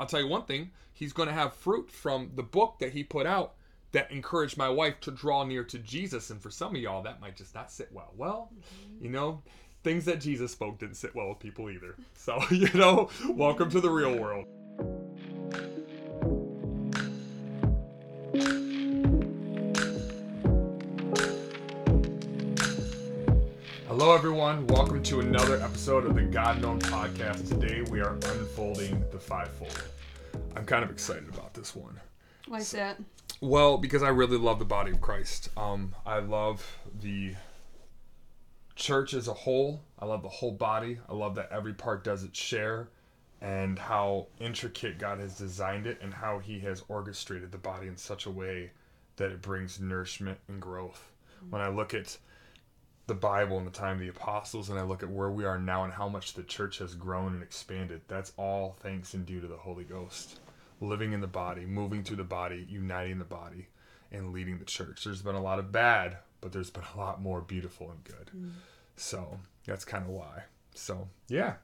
I'll tell you one thing, he's going to have fruit from the book that he put out that encouraged my wife to draw near to Jesus. And for some of y'all, that might just not sit well. Well, you know, things that Jesus spoke didn't sit well with people either. So, you know, welcome to the real world. Hello everyone, welcome to another episode of the God Known Podcast. Today we are unfolding the fivefold. I'm kind of excited about this one. Why is that? Well, because I really love the body of Christ. I love the church as a whole. I love the whole body. I love that every part does its share and how intricate God has designed it and how he has orchestrated the body in such a way that it brings nourishment and growth. Mm-hmm. When I look at the Bible and the time of the apostles, and I look at where we are now and how much the church has grown and expanded, that's all thanks and due to the Holy Ghost living in the body, moving through the body, uniting the body, and leading the church. There's been a lot of bad, but there's been a lot more beautiful and good. So that's kind of why. So yeah,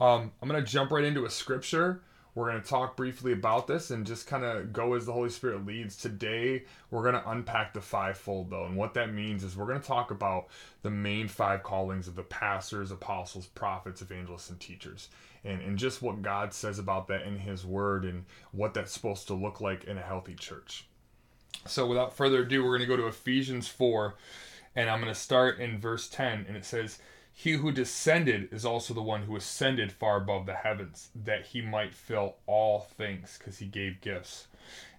I'm gonna jump right into a scripture. We're going to talk briefly about this and just kind of go as the Holy Spirit leads. Today, we're going to unpack the fivefold, though. And what that means is we're going to talk about the main five callings of the pastors, apostles, prophets, evangelists, and teachers. And just what God says about that in his word and what that's supposed to look like in a healthy church. So without further ado, we're going to go to Ephesians 4. And I'm going to start in verse 10. And it says, "He who descended is also the one who ascended far above the heavens, that he might fill all things," because he gave gifts.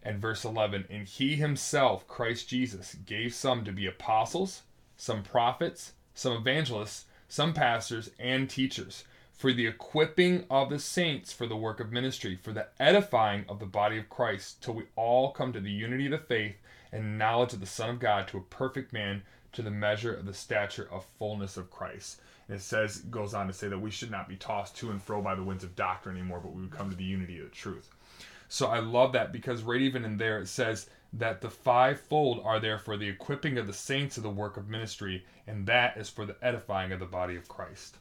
And verse 11, "And he himself, Christ Jesus, gave some to be apostles, some prophets, some evangelists, some pastors and teachers, for the equipping of the saints for the work of ministry, for the edifying of the body of Christ, till we all come to the unity of the faith and knowledge of the Son of God, to a perfect man, to the measure of the stature of fullness of Christ." And it says, goes on to say that we should not be tossed to and fro by the winds of doctrine anymore, but we would come to the unity of the truth. So I love that, because right even in there it says that the fivefold are there for the equipping of the saints of the work of ministry, and that is for the edifying of the body of Christ.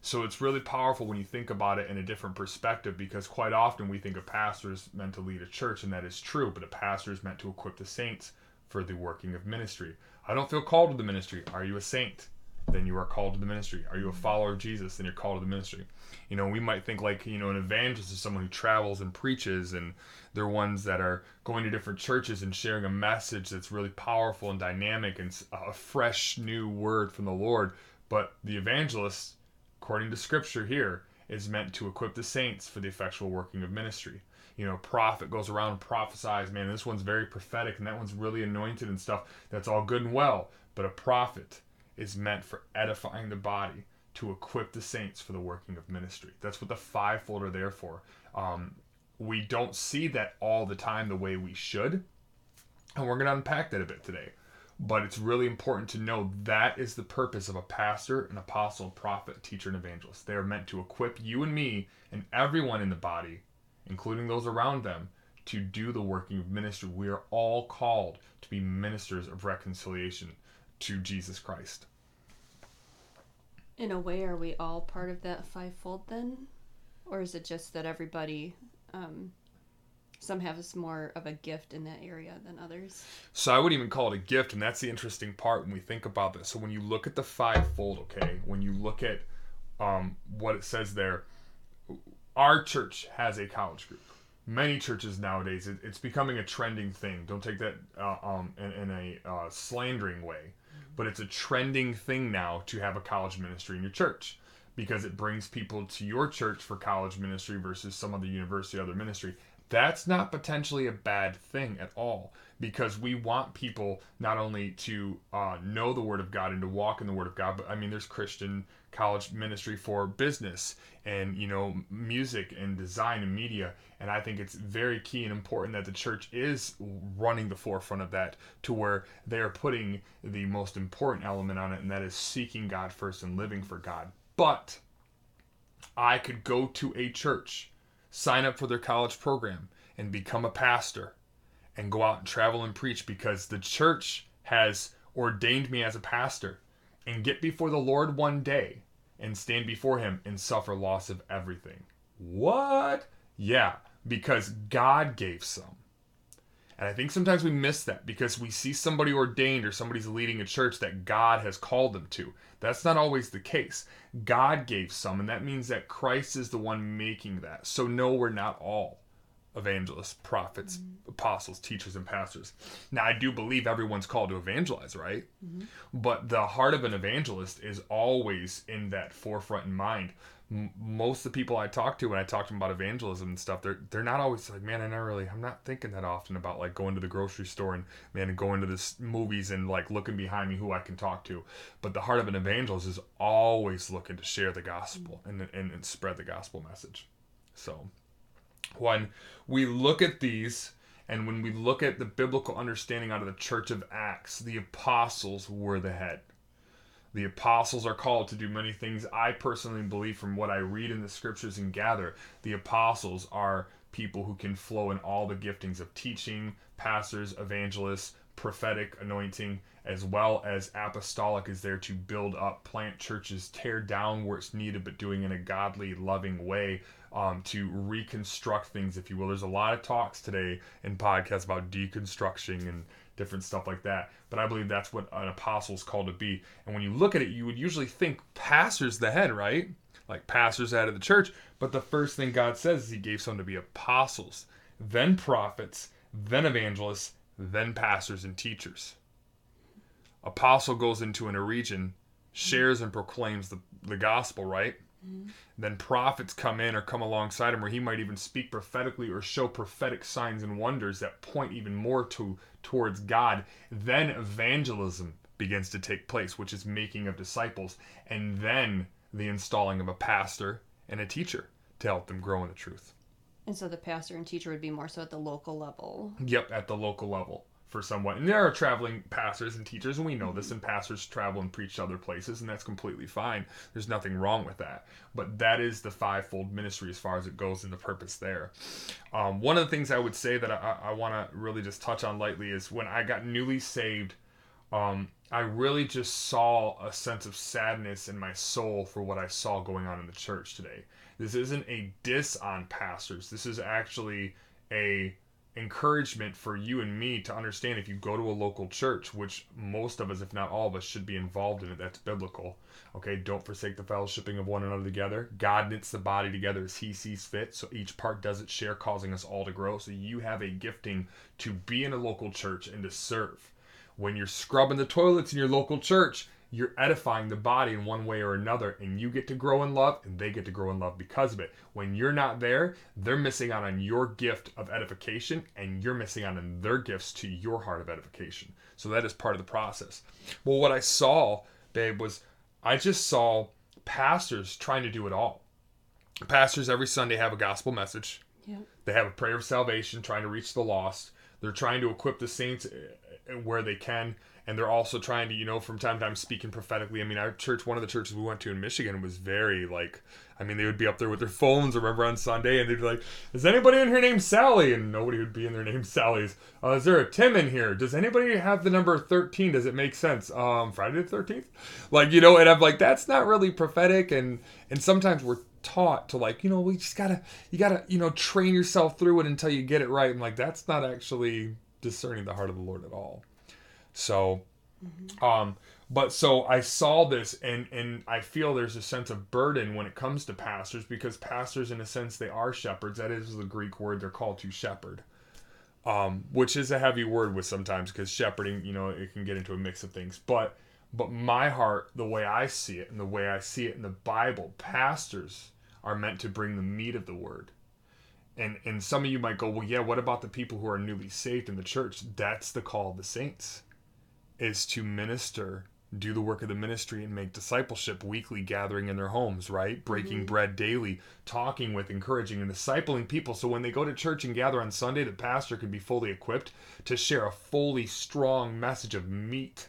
So it's really powerful when you think about it in a different perspective, because quite often we think a pastor is meant to lead a church, and that is true, but a pastor is meant to equip the saints for the working of ministry. I don't feel called to the ministry. Are you a saint? Then you are called to the ministry. Are you a follower of Jesus? Then you're called to the ministry. You know, we might think like, you know, an evangelist is someone who travels and preaches, and they're ones that are going to different churches and sharing a message that's really powerful and dynamic and a fresh new word from the Lord. But the evangelist, according to scripture here, is meant to equip the saints for the effectual working of ministry. You know, a prophet goes around and prophesies, man, this one's very prophetic and that one's really anointed and stuff. That's all good and well. But a prophet is meant for edifying the body, to equip the saints for the working of ministry. That's what the fivefold are there for. We don't see that all the time the way we should. And we're going to unpack that a bit today. But it's really important to know that is the purpose of a pastor, an apostle, prophet, teacher, and evangelist. They are meant to equip you and me and everyone in the body, including those around them, to do the working of ministry. We are all called to be ministers of reconciliation to Jesus Christ. In a way, are we all part of that fivefold then? Or is it just that everybody... some have more of a gift in that area than others. So I would even call it a gift, and that's the interesting part when we think about this. So when you look at the fivefold, okay, when you look at what it says there, our church has a college group. Many churches nowadays, it's becoming a trending thing. Don't take that in a slandering way, but it's a trending thing now to have a college ministry in your church, because it brings people to your church for college ministry versus some other university or other ministry. That's not potentially a bad thing at all, because we want people not only to know the Word of God and to walk in the Word of God, but I mean, there's Christian college ministry for business and, you know, music and design and media. And I think it's very key and important that the church is running the forefront of that, to where they're putting the most important element on it, and that is seeking God first and living for God. But I could go to a church, sign up for their college program, and become a pastor and go out and travel and preach because the church has ordained me as a pastor, and get before the Lord one day and stand before him and suffer loss of everything. What? Yeah, because God gave some. And I think sometimes we miss that because we see somebody ordained or somebody's leading a church that God has called them to. That's not always the case. God gave some, and that means that Christ is the one making that. So no, we're not all evangelists, prophets, apostles, teachers, and pastors. Now, I do believe everyone's called to evangelize, right? Mm-hmm. But the heart of an evangelist is always in that forefront in mind. Most of the people I talk to, when I talk to them about evangelism and stuff, they're not always like, man, I'm not thinking that often about like going to the grocery store and going to this movies and like looking behind me who I can talk to. But the heart of an evangelist is always looking to share the gospel and spread the gospel message. So when we look at these, and when we look at the biblical understanding out of the Church of Acts, the apostles were the head. The apostles are called to do many things. I personally believe, from what I read in the scriptures and gather, the apostles are people who can flow in all the giftings of teaching, pastors, evangelists, prophetic anointing, as well as apostolic is there to build up, plant churches, tear down where it's needed, but doing in a godly, loving way, to reconstruct things, if you will. There's a lot of talks today in podcasts about deconstruction and different stuff like that. But I believe that's what an apostle is called to be. And when you look at it, you would usually think pastor's the head, right? Like pastor's the head of the church. But the first thing God says is he gave some to be apostles, then prophets, then evangelists, then pastors and teachers. Apostle goes into a region, shares and proclaims the gospel, right? Mm-hmm. Then prophets come in or come alongside him, or he might even speak prophetically or show prophetic signs and wonders that point even more towards God. Then evangelism begins to take place, which is making of disciples, and then the installing of a pastor and a teacher to help them grow in the truth. And so the pastor and teacher would be more so at the local level. Yep, at the local level. For somewhat. And there are traveling pastors and teachers, and we know this, and pastors travel and preach to other places, and that's completely fine. There's nothing wrong with that. But that is the fivefold ministry as far as it goes and the purpose there. One of the things I would say that I want to really just touch on lightly is when I got newly saved, I really just saw a sense of sadness in my soul for what I saw going on in the church today. This isn't a diss on pastors. This is actually a encouragement for you and me to understand, if you go to a local church, which most of us, if not all of us, should be involved in it. That's biblical. Okay, don't forsake the fellowshipping of one another together. God knits the body together as he sees fit, so each part does its share, causing us all to grow. So you have a gifting to be in a local church and to serve. When you're scrubbing the toilets in your local church, you're edifying the body in one way or another, and you get to grow in love, and they get to grow in love because of it. When you're not there, they're missing out on your gift of edification, and you're missing out on their gifts to your heart of edification. So that is part of the process. Well, what I saw, babe, was I just saw pastors trying to do it all. Pastors every Sunday have a gospel message. Yep. They have a prayer of salvation, trying to reach the lost. They're trying to equip the saints where they can. And they're also trying to, from time to time, speaking prophetically. I mean, our church, one of the churches we went to in Michigan was very they would be up there with their phones, remember, on Sunday. And they'd be like, is anybody in here named Sally? And nobody would be in their name Sally's. Is there a Tim in here? Does anybody have the number 13? Does it make sense? Friday the 13th? And I'm like, that's not really prophetic. And sometimes we're taught to we just gotta train yourself through it until you get it right. And that's not actually discerning the heart of the Lord at all. So, so I saw this and I feel there's a sense of burden when it comes to pastors, because pastors, in a sense, they are shepherds. That is the Greek word. They're called to shepherd, which is a heavy word with sometimes, because shepherding, it can get into a mix of things, but my heart, the way I see it and the way I see it in the Bible, pastors are meant to bring the meat of the word. And some of you might go, well, yeah, what about the people who are newly saved in the church? That's the call of the saints, is to minister, do the work of the ministry, and make discipleship weekly, gathering in their homes, right? Breaking bread daily, talking with, encouraging, and discipling people. So when they go to church and gather on Sunday, the pastor can be fully equipped to share a fully strong message of meat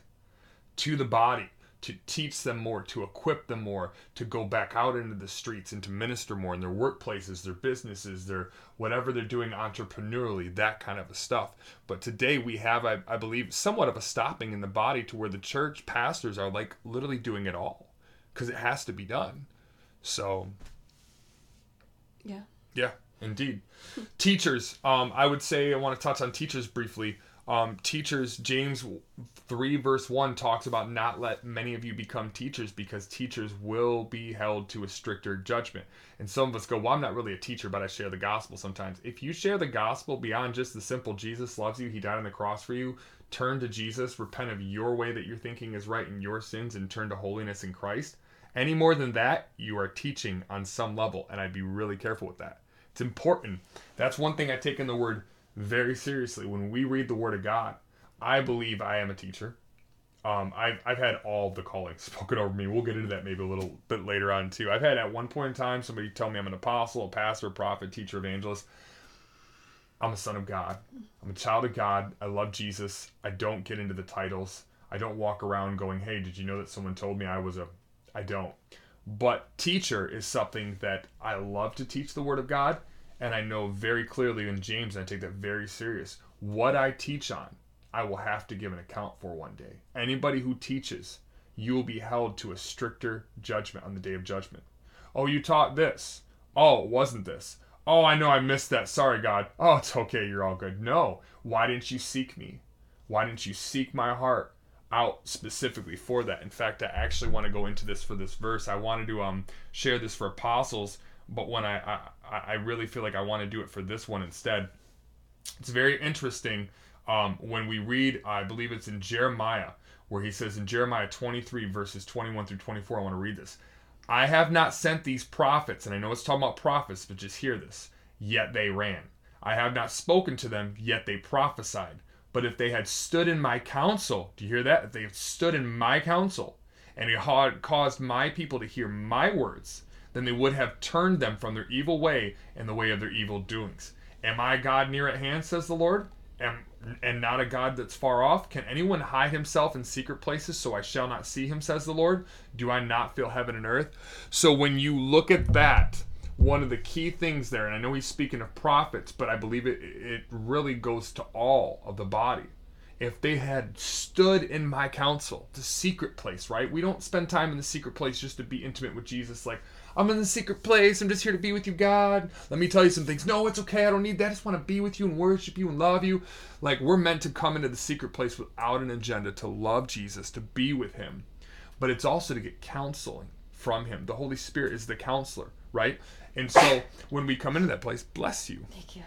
to the body, to teach them more, to equip them more, to go back out into the streets and to minister more in their workplaces, their businesses, their whatever they're doing entrepreneurially, that kind of stuff. But today we have, I believe, somewhat of a stopping in the body to where the church pastors are literally doing it all, because it has to be done. So. Yeah. Yeah. Indeed. Teachers. I would say I want to touch on teachers briefly. Teachers, James 3 verse 1 talks about not let many of you become teachers because teachers will be held to a stricter judgment. And some of us go, well, I'm not really a teacher, but I share the gospel sometimes. If you share the gospel beyond just the simple Jesus loves you, he died on the cross for you, turn to Jesus, repent of your way that you're thinking is right and your sins, and turn to holiness in Christ. Any more than that, you are teaching on some level, and I'd be really careful with that. It's important. That's one thing I take in the word very seriously. When we read the Word of God, I believe I am a teacher. I've had all the callings spoken over me. We'll get into that maybe a little bit later on too. I've had at one point in time somebody tell me I'm an apostle, a pastor, a prophet, teacher, evangelist. I'm a son of God. I'm a child of God. I love Jesus. I don't get into the titles. I don't walk around going, hey, did you know that someone told me I was a... I don't. But teacher is something that I love to teach the Word of God. And I know very clearly in James, and I take that very serious, what I teach on, I will have to give an account for one day. Anybody who teaches, you will be held to a stricter judgment on the day of judgment. Oh, you taught this. Oh, it wasn't this. Oh, I know I missed that. Sorry, God. Oh, it's okay. You're all good. No. Why didn't you seek me? Why didn't you seek my heart out specifically for that? In fact, I actually want to go into this for this verse. I wanted to share this for apostles, but when I really feel like I want to do it for this one instead. It's very interesting when we read, I believe it's in Jeremiah, where he says in Jeremiah 23, verses 21 through 24, I want to read this. I have not sent these prophets, and I know it's talking about prophets, but just hear this, yet they ran. I have not spoken to them, yet they prophesied. But if they had stood in my counsel, do you hear that? If they had stood in my counsel, and it had caused my people to hear my words, then they would have turned them from their evil way and the way of their evil doings. Am I God near at hand, says the Lord, and not a God that's far off? Can anyone hide himself in secret places so I shall not see him, says the Lord? Do I not fill heaven and earth? So when you look at that, one of the key things there, and I know he's speaking of prophets, but I believe it really goes to all of the body. If they had stood in my counsel, the secret place, right? We don't spend time in the secret place just to be intimate with Jesus. Like, I'm in the secret place. I'm just here to be with you, God. Let me tell you some things. No, it's okay. I don't need that. I just want to be with you and worship you and love you. Like, we're meant to come into the secret place without an agenda, to love Jesus, to be with him. But it's also to get counseling from him. The Holy Spirit is the counselor, right? And so when we come into that place, bless you. Thank you.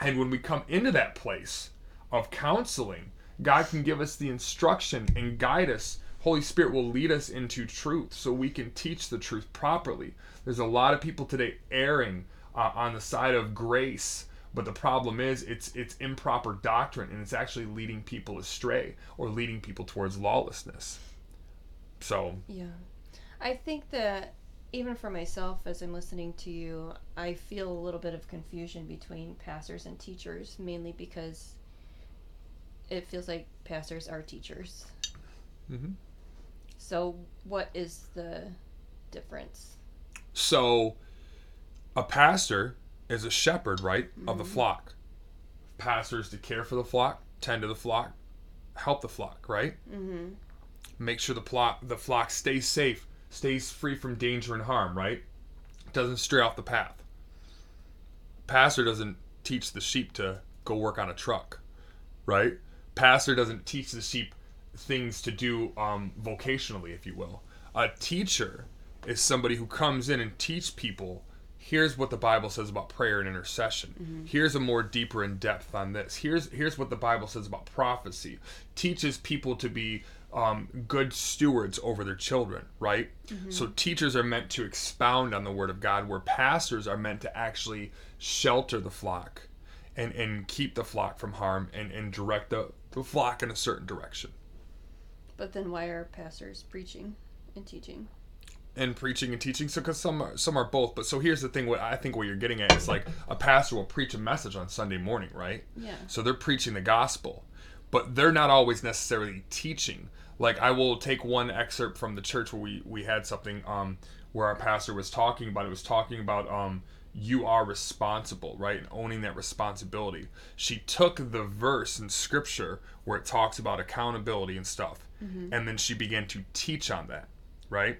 And when we come into that place of counseling, God can give us the instruction and guide us. Holy Spirit will lead us into truth so we can teach the truth properly. There's a lot of people today erring on the side of grace, but the problem is it's improper doctrine, and it's actually leading people astray or leading people towards lawlessness. So yeah, I think that even for myself, as I'm listening to you, I feel a little bit of confusion between pastors and teachers, mainly because it feels like pastors are teachers. Mm-hmm. So what is the difference? So a pastor is a shepherd, right, mm-hmm. of the flock. Pastors to care for the flock, tend to the flock, help the flock, right? Mm-hmm. Make sure the flock stays safe, stays free from danger and harm, right? Doesn't stray off the path. Pastor doesn't teach the sheep to go work on a truck, right? Pastor doesn't teach the sheep things to do vocationally, if you will. A teacher is somebody who comes in and teaches people, here's what the Bible says about prayer and intercession. Mm-hmm. Here's a more deeper in depth on this. Here's what the Bible says about prophecy. Teaches people to be good stewards over their children, right? Mm-hmm. So teachers are meant to expound on the Word of God, where pastors are meant to actually shelter the flock and keep the flock from harm and direct the flock in a certain direction. But then why are pastors preaching and teaching? And preaching and teaching, so because some are both. But so here's the thing, what I think what you're getting at is like a pastor will preach a message on Sunday morning, right? Yeah. So they're preaching the gospel, but they're not always necessarily teaching. Like, I will take one excerpt from the church where we had something where our pastor was talking about, you are responsible, right? And owning that responsibility. She took the verse in scripture where it talks about accountability and stuff. Mm-hmm. And then she began to teach on that, right?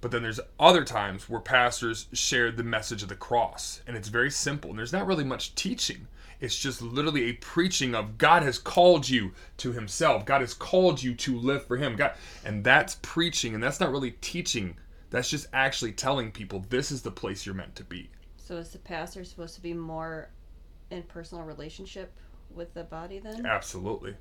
But then there's other times where pastors share the message of the cross, and it's very simple, and there's not really much teaching. It's just literally a preaching of God has called you to himself. God has called you to live for him. God, and that's preaching, and that's not really teaching. That's just actually telling people this is the place you're meant to be. So is the pastor supposed to be more in personal relationship with the body then? Absolutely.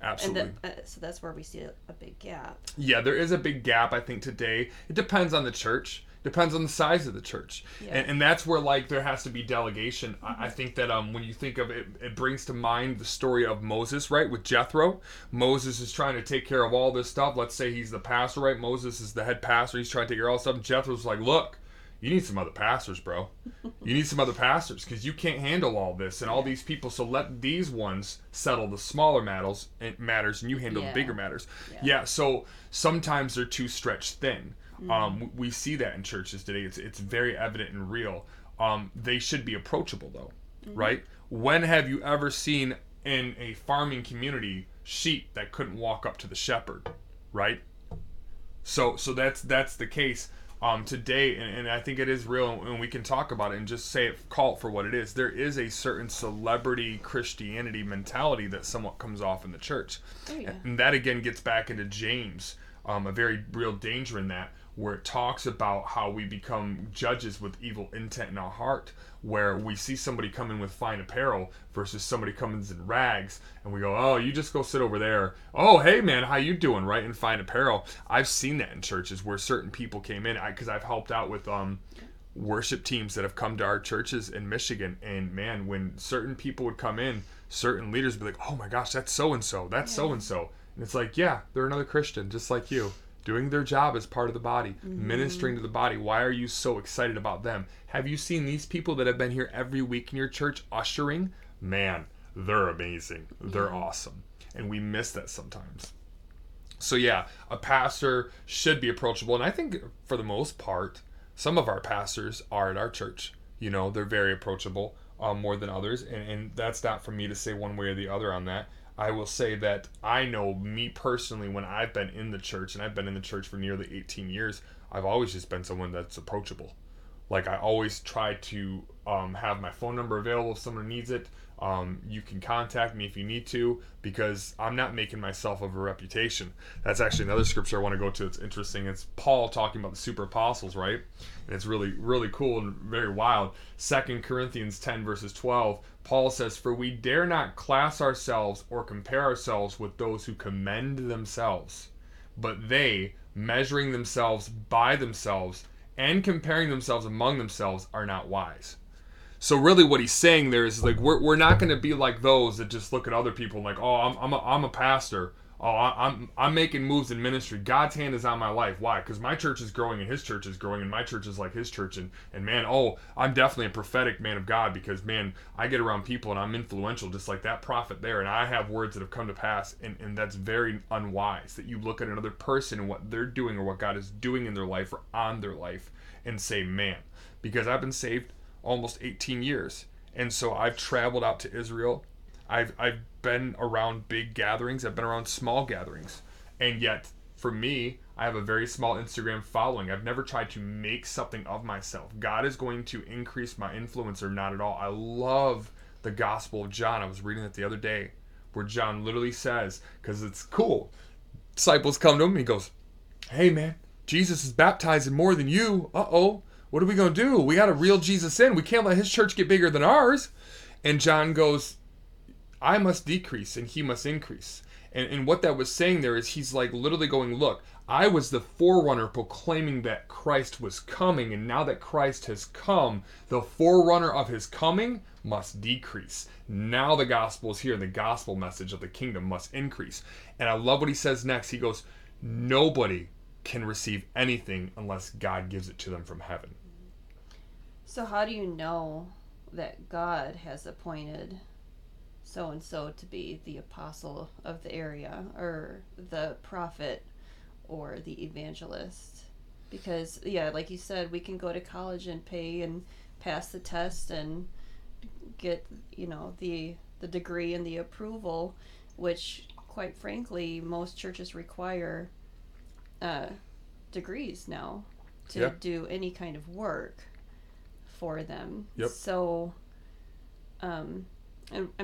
Absolutely. And so that's where we see a big gap. Yeah, there is a big gap, I think, today. It depends on the church. Depends on the size of the church. Yeah. And that's where, like, there has to be delegation. Mm-hmm. I think that when you think of it, it brings to mind the story of Moses, right, with Jethro. Moses is trying to take care of all this stuff. Let's say he's the pastor, right? Moses is the head pastor. He's trying to take care of all this stuff. And Jethro's like, look, you need some other pastors, bro. You need some other pastors because you can't handle all this and all these people. So let these ones settle the smaller matters and you handle the bigger matters. Yeah, so sometimes they're too stretched thin. Mm-hmm. We see that in churches today. It's very evident and real. They should be approachable, though, mm-hmm. right? When have you ever seen in a farming community sheep that couldn't walk up to the shepherd, right? So that's the case. Today, and I think it is real, and we can talk about it and just say it, call it for what it is. There is a certain celebrity Christianity mentality that somewhat comes off in the church. Oh, yeah. And that, again, gets back into James, a very real danger in that, where it talks about how we become judges with evil intent in our heart, where we see somebody come in with fine apparel versus somebody comes in rags, and we go, oh, you just go sit over there. Oh, hey, man, how you doing, right, in fine apparel? I've seen that in churches where certain people came in, because I've helped out with worship teams that have come to our churches in Michigan, and, man, when certain people would come in, certain leaders would be like, oh, my gosh, that's so-and-so, that's so-and-so. And it's like, yeah, they're another Christian just like you, doing their job as part of the body, mm-hmm. ministering to the body. Why are you so excited about them? Have you seen these people that have been here every week in your church ushering? Man, they're amazing. They're awesome. And we miss that sometimes. So yeah, a pastor should be approachable. And I think for the most part, some of our pastors are at our church. You know, they're very approachable, more than others. And that's not for me to say one way or the other on that. I will say that I know me personally when I've been in the church, and I've been in the church for nearly 18 years, I've always just been someone that's approachable. Like, I always try to have my phone number available if someone needs it. You can contact me if you need to, because I'm not making myself of a reputation. That's actually another scripture I want to go to. It's interesting. It's Paul talking about the super apostles, right? And it's really, really cool and very wild. 2 Corinthians 10 verses 12, Paul says, "For we dare not class ourselves or compare ourselves with those who commend themselves, but they, measuring themselves by themselves and comparing themselves among themselves, are not wise." So really what he's saying there is, like, we're not going to be like those that just look at other people like, oh, I'm a pastor. Oh, I'm making moves in ministry. God's hand is on my life. Why? Because my church is growing and his church is growing and my church is like his church. And man, oh, I'm definitely a prophetic man of God because, man, I get around people and I'm influential just like that prophet there. And I have words that have come to pass. And that's very unwise, that you look at another person and what they're doing or what God is doing in their life or on their life and say, man, because I've been saved almost 18 years. And so I've traveled out to Israel. I've been around big gatherings. I've been around small gatherings. And yet, for me, I have a very small Instagram following. I've never tried to make something of myself. God is going to increase my influence or not at all. I love the Gospel of John. I was reading it the other day where John literally says, because it's cool, disciples come to him and he goes, hey man, Jesus is baptizing more than you. Uh-oh. What are we going to do? We got to reel Jesus in. We can't let his church get bigger than ours. And John goes, I must decrease and he must increase. And what that was saying there is he's like literally going, look, I was the forerunner proclaiming that Christ was coming. And now that Christ has come, the forerunner of his coming must decrease. Now the gospel is here. The gospel message of the kingdom must increase. And I love what he says next. He goes, nobody can receive anything unless God gives it to them from heaven. So how do you know that God has appointed so-and-so to be the apostle of the area or the prophet or the evangelist? Because, yeah, like you said, we can go to college and pay and pass the test and get, you know, the degree and the approval, which, quite frankly, most churches require degrees now. to do any kind of work for them. Yep. So, I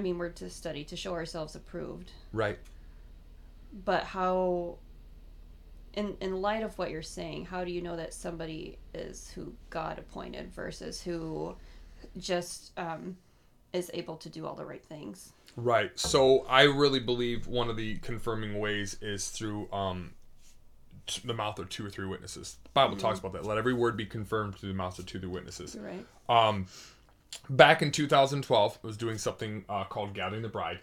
mean, we're to study to show ourselves approved. Right. But how, in light of what you're saying, how do you know that somebody is who God appointed versus who just is able to do all the right things? Right. So I really believe one of the confirming ways is through the mouth of two or three witnesses. The Bible talks about that. Let every word be confirmed through the mouth of two or three witnesses. Right. Back in 2012, I was doing something called Gathering the Bride.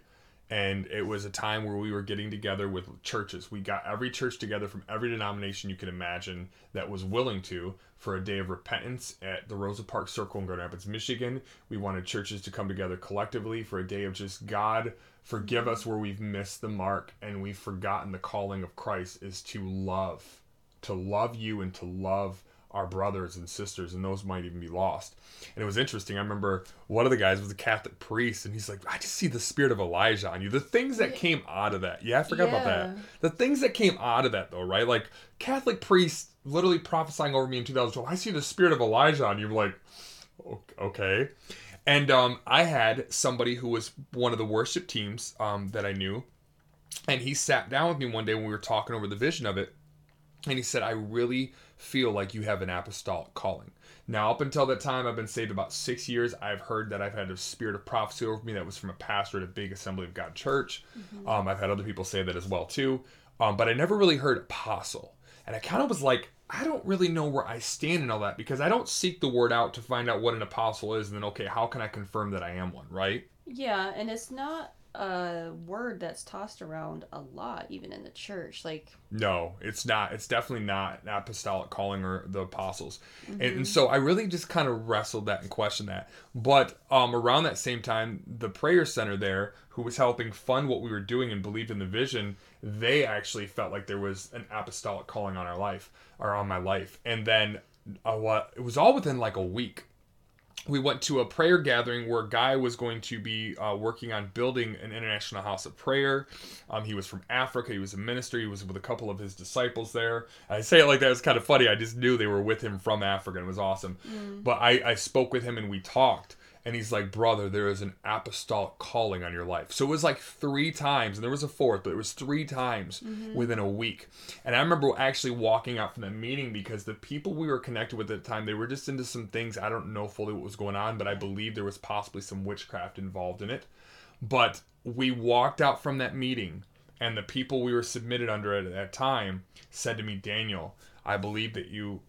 And it was a time where we were getting together with churches. We got every church together from every denomination you could imagine that was willing to for a day of repentance at the Rosa Parks Circle in Grand Rapids, Michigan. We wanted churches to come together collectively for a day of just, God, forgive us where we've missed the mark and we've forgotten the calling of Christ is to love you and to love our brothers and sisters, and those might even be lost. And it was interesting. I remember one of the guys was a Catholic priest, and he's like, I just see the spirit of Elijah on you. The things that came out of that. Yeah, I forgot about that. The things that came out of that, though, right? Like, Catholic priests literally prophesying over me in 2012, I see the spirit of Elijah on you. I'm like, okay. And I had somebody who was one of the worship teams that I knew, and he sat down with me one day when we were talking over the vision of it, and he said, I really feel like you have an apostolic calling. Now, up until that time, I've been saved about 6 years. I've heard that I've had a spirit of prophecy over me that was from a pastor at a big Assembly of God church. Mm-hmm. I've had other people say that as well, too. But I never really heard apostle. And I kind of was like, I don't really know where I stand in all that, because I don't seek the word out to find out what an apostle is. And then, okay, how can I confirm that I am one, right? Yeah, and it's not a word that's tossed around a lot, even in the church. Like, no, it's not. It's definitely not an apostolic calling or the apostles. Mm-hmm. And so I really just kind of wrestled that and questioned that. But around that same time, the prayer center there, who was helping fund what we were doing and believed in the vision, they actually felt like there was an apostolic calling on our life, or on my life. And then it was all within like a week. We went to a prayer gathering where a guy was going to be working on building an international house of prayer. He was from Africa. He was a minister. He was with a couple of his disciples there. I say it like that. It's kind of funny. I just knew they were with him from Africa. It was awesome. Mm. But I spoke with him and we talked. And he's like, brother, there is an apostolic calling on your life. So it was like 3 times, and there was a fourth, but it was 3 times within a week. And I remember actually walking out from that meeting because the people we were connected with at the time, they were just into some things. I don't know fully what was going on, but I believe there was possibly some witchcraft involved in it. But we walked out from that meeting, and the people we were submitted under at that time said to me, Daniel, I believe that you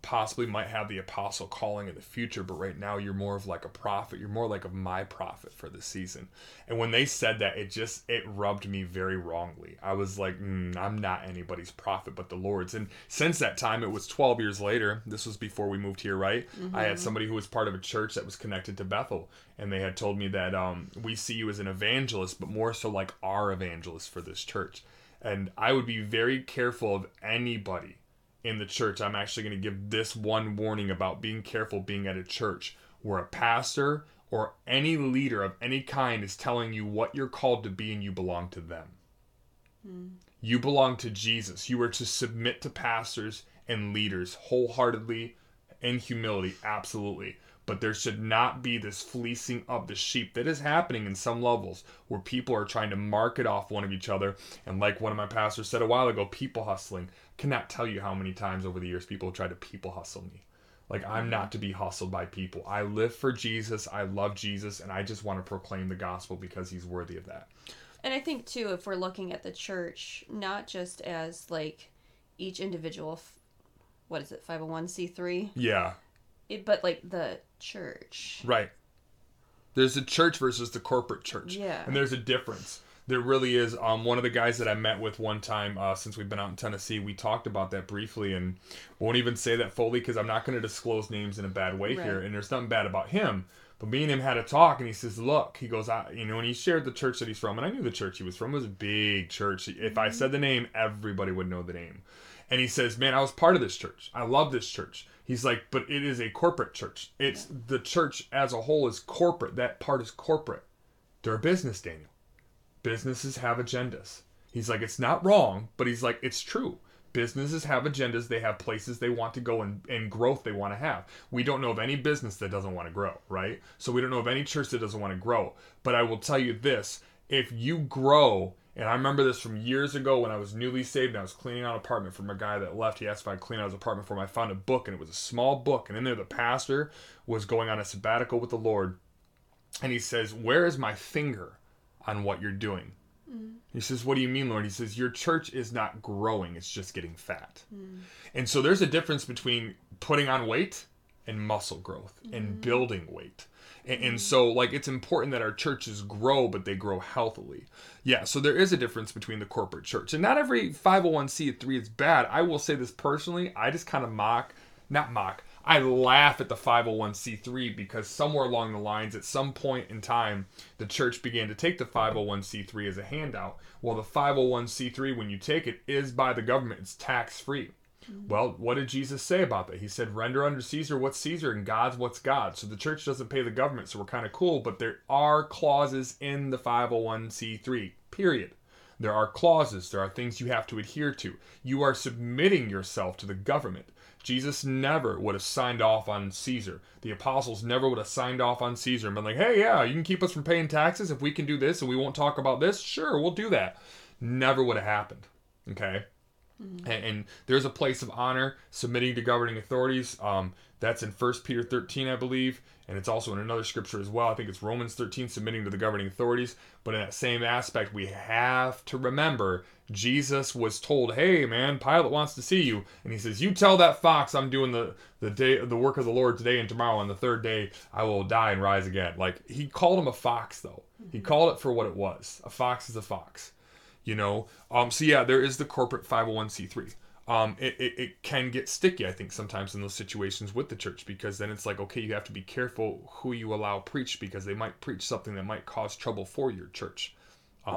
possibly might have the apostle calling in the future, but right now you're more of like a prophet. You're more like my prophet for this season. And when they said that, it rubbed me very wrongly. I was like, I'm not anybody's prophet, but the Lord's. And since that time, it was 12 years later. This was before we moved here, right? Mm-hmm. I had somebody who was part of a church that was connected to Bethel. And they had told me that we see you as an evangelist, but more so like our evangelist for this church. And I would be very careful of anybody in the church. I'm actually going to give this one warning about being careful being at a church where a pastor or any leader of any kind is telling you what you're called to be and you belong to them. Mm. You belong to Jesus. You are to submit to pastors and leaders wholeheartedly in humility, absolutely. But there should not be this fleecing of the sheep that is happening in some levels where people are trying to market off one of each other. And like one of my pastors said a while ago, people hustling. I cannot tell you how many times over the years people have tried to people hustle me. Like, I'm not to be hustled by people. I live for Jesus. I love Jesus. And I just want to proclaim the gospel because he's worthy of that. And I think, too, if we're looking at the church, not just as like each individual, 501c3? Yeah. But like the church. Right. There's the church versus the corporate church. Yeah. And there's a difference. There really is. One of the guys that I met with one time since we've been out in Tennessee, we talked about that briefly, and won't even say that fully because I'm not going to disclose names in a bad way here. And there's nothing bad about him. But me and him had a talk, and he says, look, he goes, and he shared the church that he's from. And I knew the church he was from. It was a big church. If I said the name, everybody would know the name. And he says, man, I was part of this church. I love this church. He's like, but it is a corporate church. It's the church as a whole is corporate. That part is corporate. They're a business, Daniel. Businesses have agendas. He's like, it's not wrong, but he's like, it's true. Businesses have agendas. They have places they want to go and growth they want to have. We don't know of any business that doesn't want to grow, right? So we don't know of any church that doesn't want to grow. But I will tell you this, if you grow, and I remember this from years ago when I was newly saved and I was cleaning out an apartment from a guy that left. He asked if I'd clean out his apartment for him. I found a book, and it was a small book. And in there, the pastor was going on a sabbatical with the Lord. And he says, "Where is my finger on what you're doing?" Mm. He says, "What do you mean, Lord?" He says, "Your church is not growing. It's just getting fat." Mm. And so there's a difference between putting on weight and muscle growth and building weight. And so, like, it's important that our churches grow, but they grow healthily. Yeah, so there is a difference between the corporate church. And not every 501c3 is bad. I will say this personally. I just kind of I laugh at the 501c3 because somewhere along the lines, at some point in time, the church began to take the 501c3 as a handout. Well, the 501c3, when you take it, is by the government. It's tax-free. Well, what did Jesus say about that? He said, "Render unto Caesar what's Caesar and God's what's God." So the church doesn't pay the government, so we're kind of cool, but there are clauses in the 501c3, period. There are clauses. There are things you have to adhere to. You are submitting yourself to the government. Jesus never would have signed off on Caesar. The apostles never would have signed off on Caesar and been like, "Hey, yeah, you can keep us from paying taxes if we can do this and we won't talk about this. Sure, we'll do that." Never would have happened, okay? And there's a place of honor, submitting to governing authorities. That's in 1 Peter 13, I believe. And it's also in another scripture as well. I think it's Romans 13, submitting to the governing authorities. But in that same aspect, we have to remember, Jesus was told, "Hey, man, Pilate wants to see you." And he says, "You tell that fox I'm doing the work of the Lord today and tomorrow. On the third day, I will die and rise again." Like, he called him a fox, though. He called it for what it was. A fox is a fox. You know, so yeah, there is the corporate 501c3. It can get sticky, I think, sometimes in those situations with the church, because then it's like, okay, you have to be careful who you allow preach, because they might preach something that might cause trouble for your church.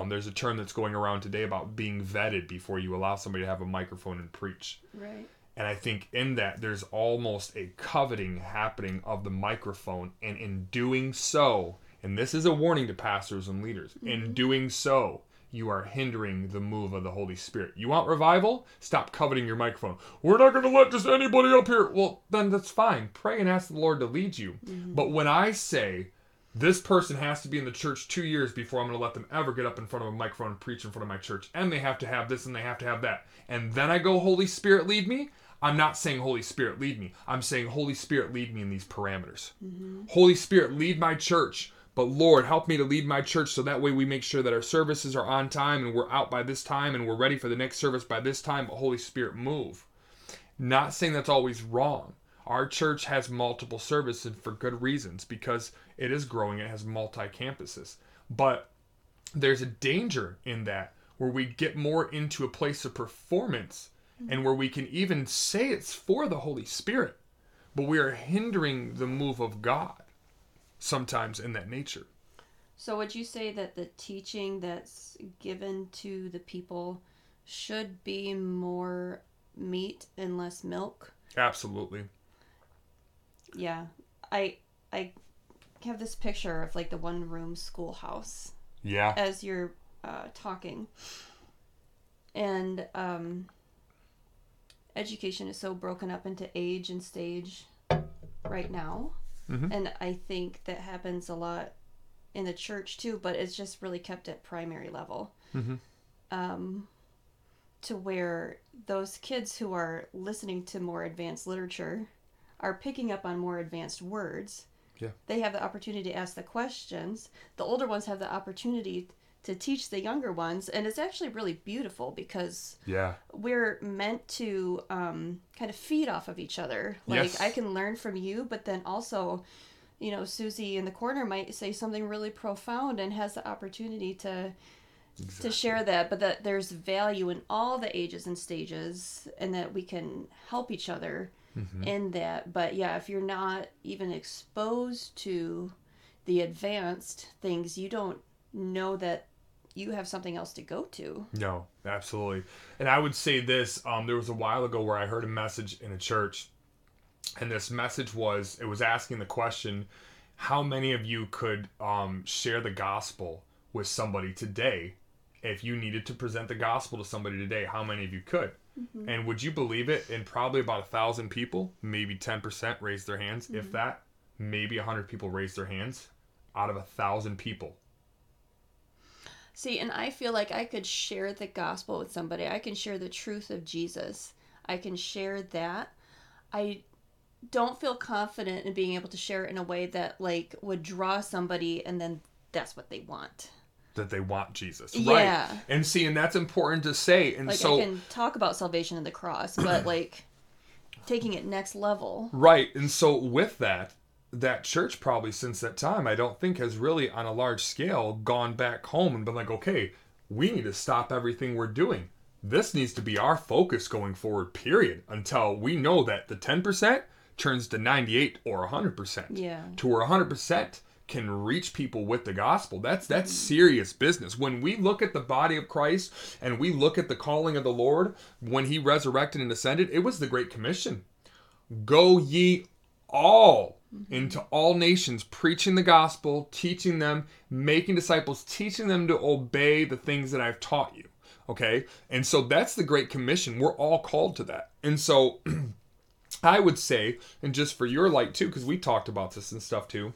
There's a term that's going around today about being vetted before you allow somebody to have a microphone and preach. Right. And I think in that, there's almost a coveting happening of the microphone, and in doing so, and this is a warning to pastors and leaders, in doing so, you are hindering the move of the Holy Spirit. You want revival? Stop coveting your microphone. "We're not going to let just anybody up here." Well, then that's fine. Pray and ask the Lord to lead you. Mm-hmm. But when I say this person has to be in the church 2 years before I'm going to let them ever get up in front of a microphone and preach in front of my church, and they have to have this and they have to have that, and then I go, "Holy Spirit, lead me," I'm not saying "Holy Spirit, lead me." I'm saying, "Holy Spirit, lead me in these parameters." Mm-hmm. "Holy Spirit, lead my church. But Lord, help me to lead my church so that way we make sure that our services are on time and we're out by this time and we're ready for the next service by this time. But Holy Spirit, move." Not saying that's always wrong. Our church has multiple services for good reasons because it is growing. It has multi-campuses. But there's a danger in that where we get more into a place of performance and where we can even say it's for the Holy Spirit, but we are hindering the move of God. Sometimes in that nature. So would you say that the teaching that's given to the people should be more meat and less milk? Absolutely. Yeah. I have this picture of like the one room schoolhouse. Yeah. As you're talking. And education is so broken up into age and stage right now. Mm-hmm. And I think that happens a lot in the church too, but it's just really kept at primary level. Mm-hmm. To where those kids who are listening to more advanced literature are picking up on more advanced words. Yeah. They have the opportunity to ask the questions. The older ones have the opportunity to teach the younger ones. And it's actually really beautiful because we're meant to kind of feed off of each other. Like, yes. I can learn from you, but then also, you know, Susie in the corner might say something really profound and has the opportunity to share that. But that there's value in all the ages and stages and that we can help each other in that. But yeah, if you're not even exposed to the advanced things, you don't know that you have something else to go to. No, absolutely. And I would say this, there was a while ago where I heard a message in a church, and this message was, it was asking the question, how many of you could share the gospel with somebody today? If you needed to present the gospel to somebody today, how many of you could? Mm-hmm. And would you believe it? And probably about 1,000 people, maybe 10% raised their hands. Mm-hmm. If that, maybe 100 people raised their hands out of 1,000 people. See, and I feel like I could share the gospel with somebody. I can share the truth of Jesus. I can share that. I don't feel confident in being able to share it in a way that, like, would draw somebody and then that's what they want. That they want Jesus. Yeah. Right. And see, and that's important to say. And like, so I can talk about salvation and the cross, but like taking it next level. Right. And so with that, that church probably since that time, I don't think has really on a large scale gone back home and been like, okay, we need to stop everything we're doing. This needs to be our focus going forward, period. Until we know that the 10% turns to 98 or 100%. Yeah. To where 100% can reach people with the gospel. That's serious business. When we look at the body of Christ and we look at the calling of the Lord, when he resurrected and ascended, it was the Great Commission. Go ye all into all nations, preaching the gospel, teaching them, making disciples, teaching them to obey the things that I've taught you. Okay? And so that's the Great Commission. We're all called to that. And so I would say, and just for your light too, because we talked about this and stuff too,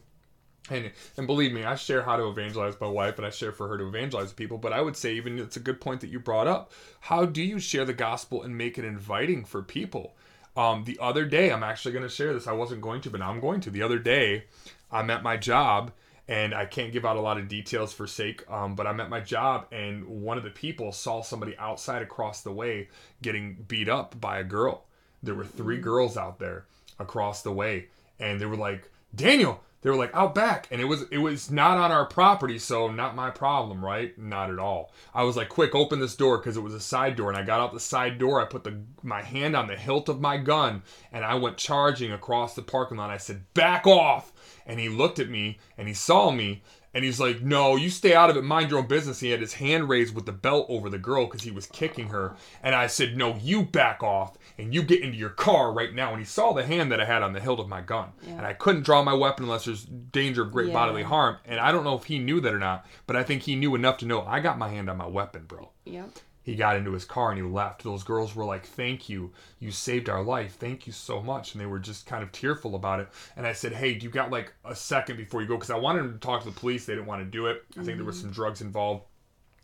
and believe me, I share how to evangelize my wife and I share for her to evangelize people. But I would say, even it's a good point that you brought up. How do you share the gospel and make it inviting for people? The other day, I'm actually going to share this. I wasn't going to, but now I'm going to. The other day, I'm at my job and I can't give out a lot of details for sake. But I'm at my job and one of the people saw somebody outside across the way getting beat up by a girl. There were three girls out there across the way. And they were like, Daniel. They were like, out back. And it was not on our property, so not my problem, right? Not at all. I was like, quick, open this door, because it was a side door. And I got out the side door. I put my hand on the hilt of my gun, and I went charging across the parking lot. I said, back off. And he looked at me, and he saw me, and he's like, no, you stay out of it. Mind your own business. He had his hand raised with the belt over the girl because he was kicking her. And I said, no, you back off. And you get into your car right now. And he saw the hand that I had on the hilt of my gun. Yeah. And I couldn't draw my weapon unless there's danger of great bodily harm. And I don't know if he knew that or not, but I think he knew enough to know I got my hand on my weapon, bro. Yep. He got into his car and he left. Those girls were like, thank you. You saved our life. Thank you so much. And they were just kind of tearful about it. And I said, hey, do you got like a second before you go? Because I wanted them to talk to the police. They didn't want to do it. I think there were some drugs involved.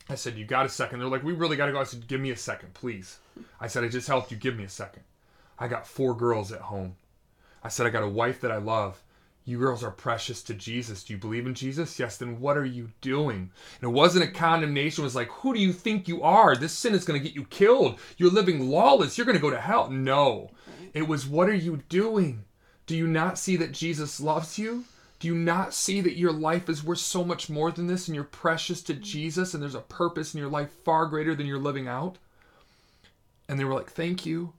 I said, you got a second? They're like, we really got to go. I said, give me a second, please. I said, I just helped you. Give me a second. I got four girls at home. I said, I got a wife that I love. You girls are precious to Jesus. Do you believe in Jesus? Yes. Then what are you doing? And it wasn't a condemnation. It was like, who do you think you are? This sin is going to get you killed. You're living lawless. You're going to go to hell. No. It was, what are you doing? Do you not see that Jesus loves you? Do you not see that your life is worth so much more than this and you're precious to Jesus and there's a purpose in your life far greater than you're living out? And they were like, thank you.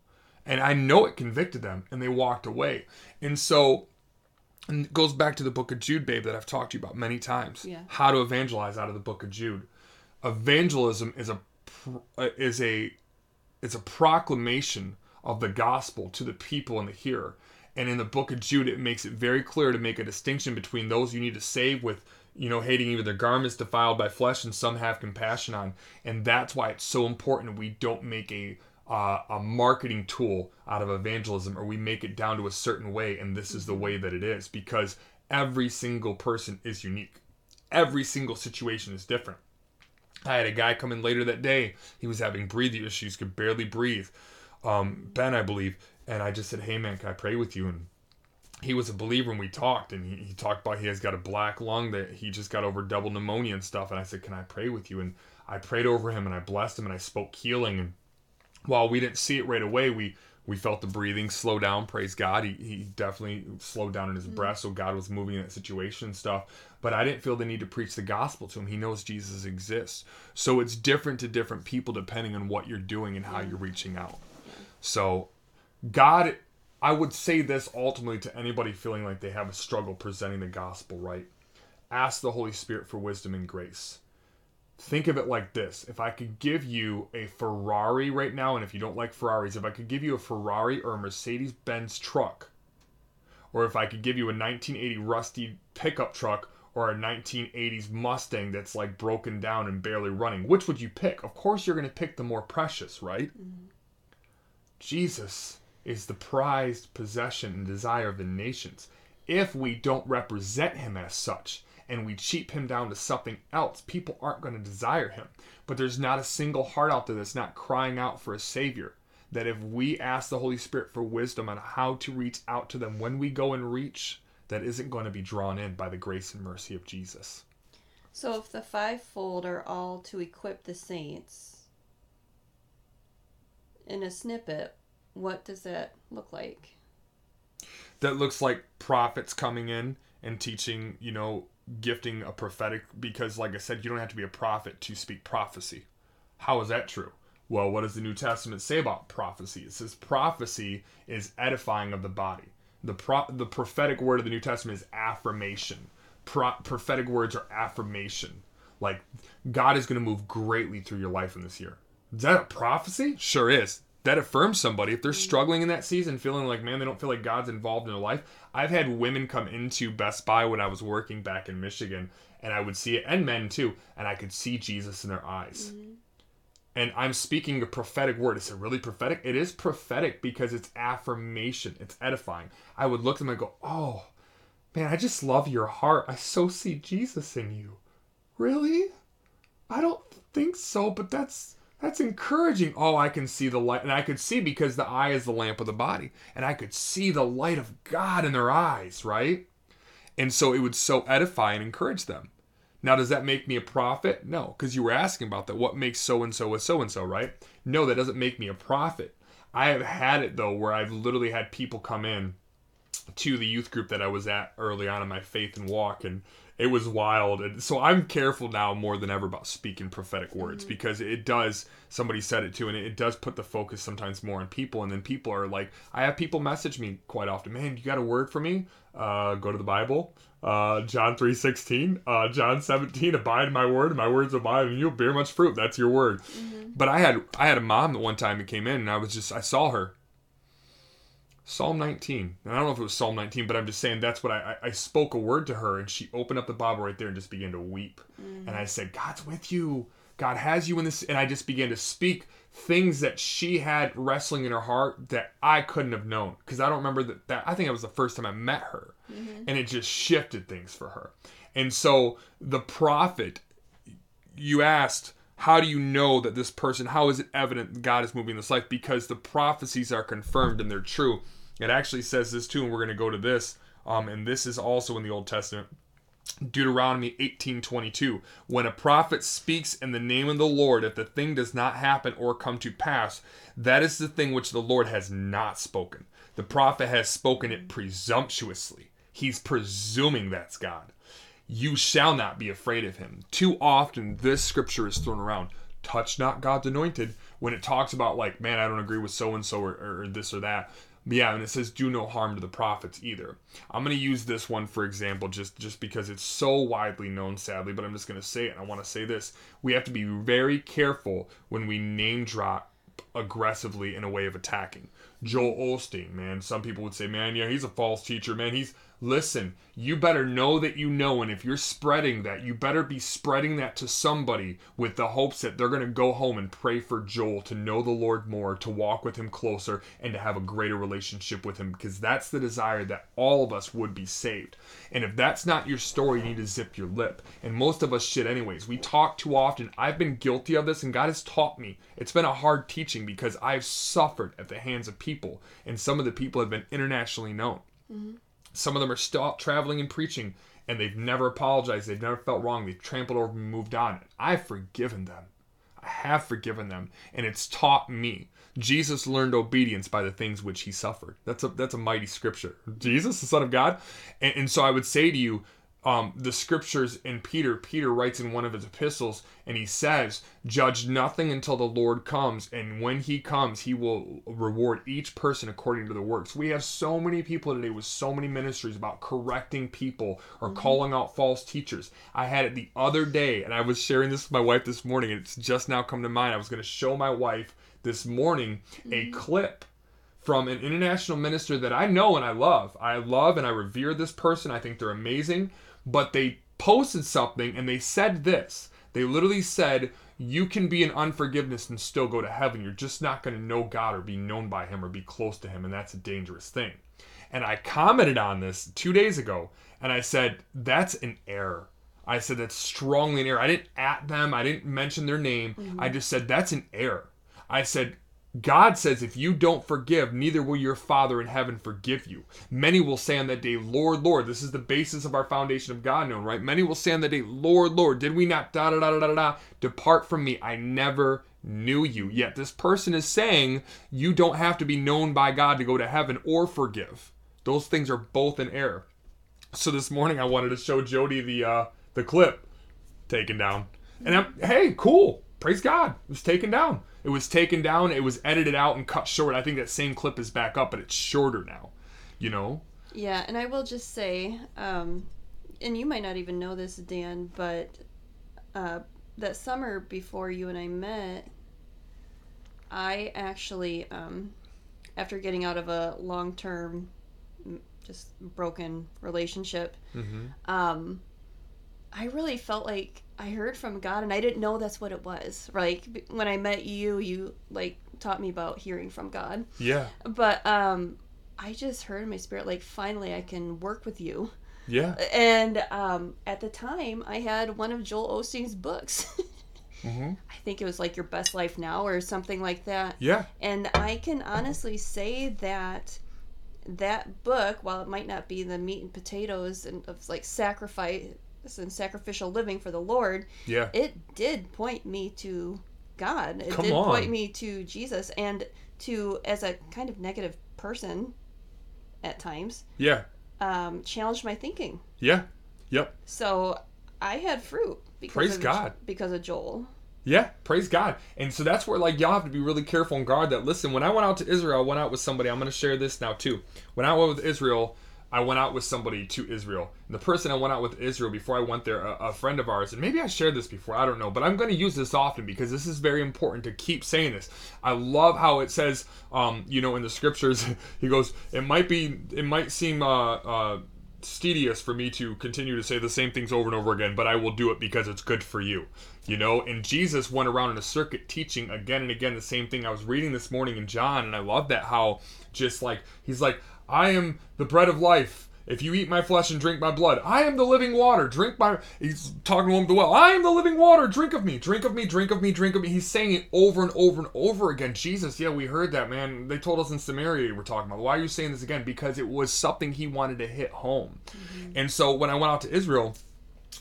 And I know it convicted them and they walked away. And so, and it goes back to the book of Jude, babe, that I've talked to you about many times. Yeah. How to evangelize out of the book of Jude. Evangelism is a proclamation of the gospel to the people and the hearer. And in the book of Jude, it makes it very clear to make a distinction between those you need to save with, you know, hating even their garments defiled by flesh and some have compassion on. And that's why it's so important we don't make a marketing tool out of evangelism, or we make it down to a certain way and this is the way that it is, because every single person is unique. Every single situation is different. I had a guy come in later that day. He was having breathing issues, could barely breathe. Ben, I believe. And I just said, hey, man, can I pray with you? And he was a believer and we talked. And he talked about he has got a black lung that he just got over double pneumonia and stuff. And I said, can I pray with you? And I prayed over him and I blessed him and I spoke healing. And while we didn't see it right away, we felt the breathing slow down. Praise God. He definitely slowed down in his breath. So God was moving in that situation and stuff. But I didn't feel the need to preach the gospel to him. He knows Jesus exists. So it's different to different people depending on what you're doing and how you're reaching out. So God, I would say this ultimately to anybody feeling like they have a struggle presenting the gospel right. Ask the Holy Spirit for wisdom and grace. Think of it like this. If I could give you a Ferrari right now, and if you don't like Ferraris, if I could give you a Ferrari or a Mercedes-Benz truck, or if I could give you a 1980 rusty pickup truck or a 1980s Mustang that's like broken down and barely running, which would you pick? Of course you're going to pick the more precious, right? Mm-hmm. Jesus is the prized possession and desire of the nations. If we don't represent him as such and we cheap him down to something else, people aren't going to desire him. But there's not a single heart out there that's not crying out for a Savior. That if we ask the Holy Spirit for wisdom on how to reach out to them, when we go and reach, that isn't going to be drawn in by the grace and mercy of Jesus. So if the fivefold are all to equip the saints, in a snippet, what does that look like? That looks like prophets coming in and teaching, gifting a prophetic, because like I said, you don't have to be a prophet to speak prophecy. How is that true? Well, what does the New Testament say about prophecy? It says prophecy is edifying of the body. The prophetic word of the New Testament is affirmation. Prophetic words are affirmation. Like, God is going to move greatly through your life in this year. Is that a prophecy? Sure is. That affirms somebody. If they're struggling in that season, feeling like, man, they don't feel like God's involved in their life. I've had women come into Best Buy when I was working back in Michigan, and I would see it, and men too, and I could see Jesus in their eyes. Mm-hmm. And I'm speaking a prophetic word. Is it really prophetic? It is prophetic because it's affirmation. It's edifying. I would look at them and go, oh, man, I just love your heart. I so see Jesus in you. Really? I don't think so, but that's encouraging. Oh, I can see the light. And I could see because the eye is the lamp of the body. And I could see the light of God in their eyes, right? And so it would so edify and encourage them. Now, does that make me a prophet? No, because you were asking about that. What makes so-and-so a so-and-so, right? No, that doesn't make me a prophet. I have had it, though, where I've literally had people come in to the youth group that I was at early on in my faith and walk, and it was wild. And so I'm careful now more than ever about speaking prophetic words, because it does, somebody said it too, and it does put the focus sometimes more on people. And then people are like, I have people message me quite often, man, you got a word for me? Go to the Bible. John 3:16, John 17, abide in my word, and my words abide, and you'll bear much fruit. That's your word. Mm-hmm. But I had a mom that one time that came in, and I saw her. Psalm 19. And I don't know if it was Psalm 19, but I'm just saying that's what I spoke a word to her, and she opened up the Bible right there and just began to weep. Mm-hmm. And I said, God's with you. God has you in this. And I just began to speak things that she had wrestling in her heart that I couldn't have known. Because I don't remember that. I think it was the first time I met her. Mm-hmm. And it just shifted things for her. And so the prophet, you asked, how do you know that this person, how is it evident God is moving in this life? Because the prophecies are confirmed and they're true. It actually says this too, and we're going to go to this. And this is also in the Old Testament. Deuteronomy 18:22. When a prophet speaks in the name of the Lord, if the thing does not happen or come to pass, that is the thing which the Lord has not spoken. The prophet has spoken it presumptuously. He's presuming that's God. You shall not be afraid of him. Too often this scripture is thrown around. Touch not God's anointed. When it talks about like, man, I don't agree with so-and-so or this or that. Yeah, and it says do no harm to the prophets either. I'm going to use this one, for example, just because it's so widely known, sadly, but I'm just going to say it, and I want to say this. We have to be very careful when we name drop aggressively in a way of attacking. Joel Osteen, man. Some people would say, man, yeah, he's a false teacher, man. Listen, you better know that you know, and if you're spreading that, you better be spreading that to somebody with the hopes that they're going to go home and pray for Joel to know the Lord more, to walk with him closer, and to have a greater relationship with him, because that's the desire that all of us would be saved. And if that's not your story, you need to zip your lip. And most of us shit anyways. We talk too often. I've been guilty of this, and God has taught me. It's been a hard teaching because I've suffered at the hands of people, and some of the people have been internationally known. Mm-hmm. Some of them are still traveling and preaching, and they've never apologized. They've never felt wrong. They've trampled over and moved on. I've forgiven them. I have forgiven them, and it's taught me. Jesus learned obedience by the things which he suffered. That's a mighty scripture. Jesus, the Son of God. And so I would say to you, the scriptures in Peter writes in one of his epistles, and he says, judge nothing until the Lord comes, and when he comes, he will reward each person according to their works. We have so many people today with so many ministries about correcting people or calling out false teachers. I had it the other day, and I was sharing this with my wife this morning, and it's just now come to mind. I was going to show my wife this morning a clip from an international minister that I know and I love. I love and I revere this person. I think they're amazing. But they posted something and they said this. They literally said, you can be in unforgiveness and still go to heaven. You're just not going to know God or be known by him or be close to him, and that's a dangerous thing. And I commented on this 2 days ago, and I said, that's an error. I said, that's strongly an error. I didn't at them. I didn't mention their name. Mm-hmm. I just said, that's an error. I said, God says, if you don't forgive, neither will your Father in heaven forgive you. Many will say on that day, Lord, Lord. This is the basis of our foundation of God known, right? Many will say on that day, Lord, Lord, did we not ... Depart from me, I never knew you. Yet this person is saying, you don't have to be known by God to go to heaven or forgive. Those things are both in error. So this morning I wanted to show Jody the clip taken down. And hey, cool. Praise God. It was taken down. It was taken down. It was edited out and cut short. I think that same clip is back up, but it's shorter now, you know? Yeah, and I will just say, and you might not even know this, Dan, but that summer before you and I met, I actually, after getting out of a long-term, just broken relationship, I really felt like I heard from God, and I didn't know that's what it was. Like, when I met you, you, like, taught me about hearing from God. Yeah. But I just heard in my spirit, like, finally I can work with you. Yeah. And at the time, I had one of Joel Osteen's books. I think it was, like, Your Best Life Now or something like that. Yeah. And I can honestly say that that book, while it might not be the meat and potatoes and of, like, sacrifice and sacrificial living for the Lord, it did point me to God. It did point me to Jesus, and to, as a kind of negative person at times, challenged my thinking. So I had fruit because of Joel. Yeah, praise God. And so that's where, like, y'all have to be really careful and guard that. Listen, when I went out to Israel, I went out with somebody. I'm going to share this now too. When I went with Israel, I went out with somebody to Israel. And the person I went out with Israel before I went there, a friend of ours, and maybe I shared this before, I don't know, but I'm going to use this often because this is very important to keep saying this. I love how it says, you know, in the scriptures, he goes, it might seem tedious for me to continue to say the same things over and over again, but I will do it because it's good for you. You know, and Jesus went around in a circuit teaching again and again the same thing. I was reading this morning in John, and I love that how just like, he's like, I am the bread of life. If you eat my flesh and drink my blood, I am the living water. Drink my... He's talking to him at the well. I am the living water. Drink of me. Drink of me. Drink of me. Drink of me. He's saying it over and over and over again. Jesus, yeah, we heard that, man. They told us in Samaria we're talking about. Why are you saying this again? Because it was something he wanted to hit home. And so when I went out to Israel,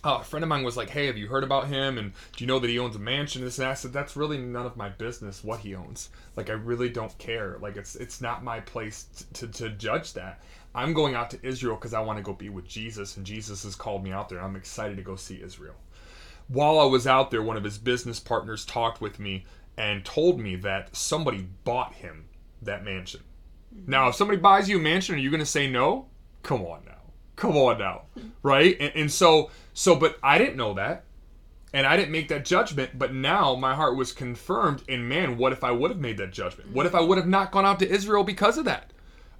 a friend of mine was like, hey, have you heard about him? And do you know that he owns a mansion? This and that. I said, that's really none of my business what he owns. Like, I really don't care. Like, it's not my place to judge that. I'm going out to Israel because I want to go be with Jesus, and Jesus has called me out there. I'm excited to go see Israel. While I was out there, one of his business partners talked with me and told me that somebody bought him that mansion. Now, if somebody buys you a mansion, are you going to say no? Come on now. Right? And so, but I didn't know that. And I didn't make that judgment, but now my heart was confirmed. And man, what if I would have made that judgment? What if I would have not gone out to Israel because of that?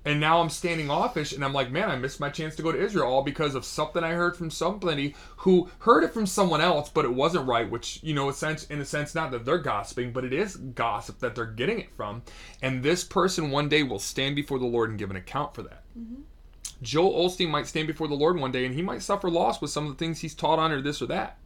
And now I'm standing offish, and I'm like, man, I missed my chance to go to Israel all because of something I heard from somebody who heard it from someone else, but it wasn't right, which, you know, in a sense, not that they're gossiping, but it is gossip that they're getting it from. And this person one day will stand before the Lord and give an account for that. Joel Osteen might stand before the Lord one day, and he might suffer loss with some of the things he's taught on or this or that.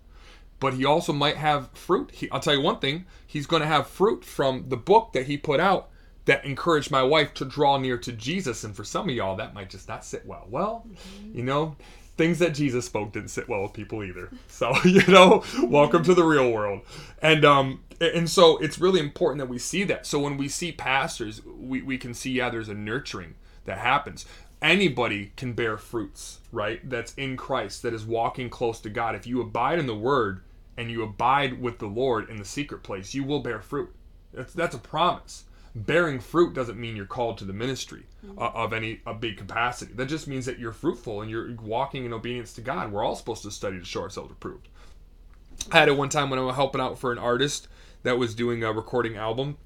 But he also might have fruit. I'll tell you one thing. He's going to have fruit from the book that he put out that encouraged my wife to draw near to Jesus. And for some of y'all, that might just not sit well. You know, things that Jesus spoke didn't sit well with people either. So, you know, welcome to the real world. And so it's really important that we see that. So when we see pastors, we can see, yeah, there's a nurturing that happens. Anybody can bear fruits, right? That's in Christ, that is walking close to God. If you abide in the Word and you abide with the Lord in the secret place, you will bear fruit. That's a promise. Bearing fruit doesn't mean you're called to the ministry of any a big capacity. That just means that you're fruitful and you're walking in obedience to God. We're all supposed to study to show ourselves approved. I had it one time when I was helping out for an artist that was doing a recording album.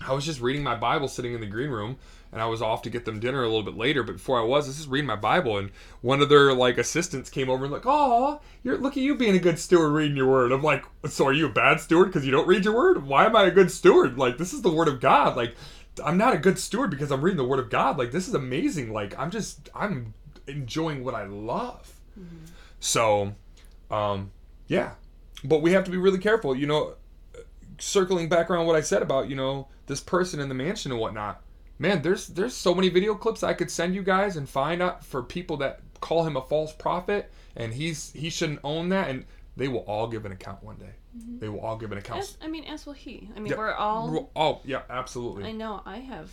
I was just reading my Bible sitting in the green room, and I was off to get them dinner a little bit later, but before I was just reading my Bible, and one of their, assistants came over and oh, look at you being a good steward reading your word. I'm like, so are you a bad steward because you don't read your word? Why am I a good steward? This is the word of God. I'm not a good steward because I'm reading the word of God. This is amazing. I'm enjoying what I love. Mm-hmm. So, yeah. But we have to be really careful, circling back around what I said about, this person in the mansion and whatnot. Man, there's so many video clips I could send you guys and find out for people that call him a false prophet, and he shouldn't own that, and they will all give an account one day. Mm-hmm. They will all give an account. As will he. Yeah. We're all... Oh, yeah, absolutely. I know. I have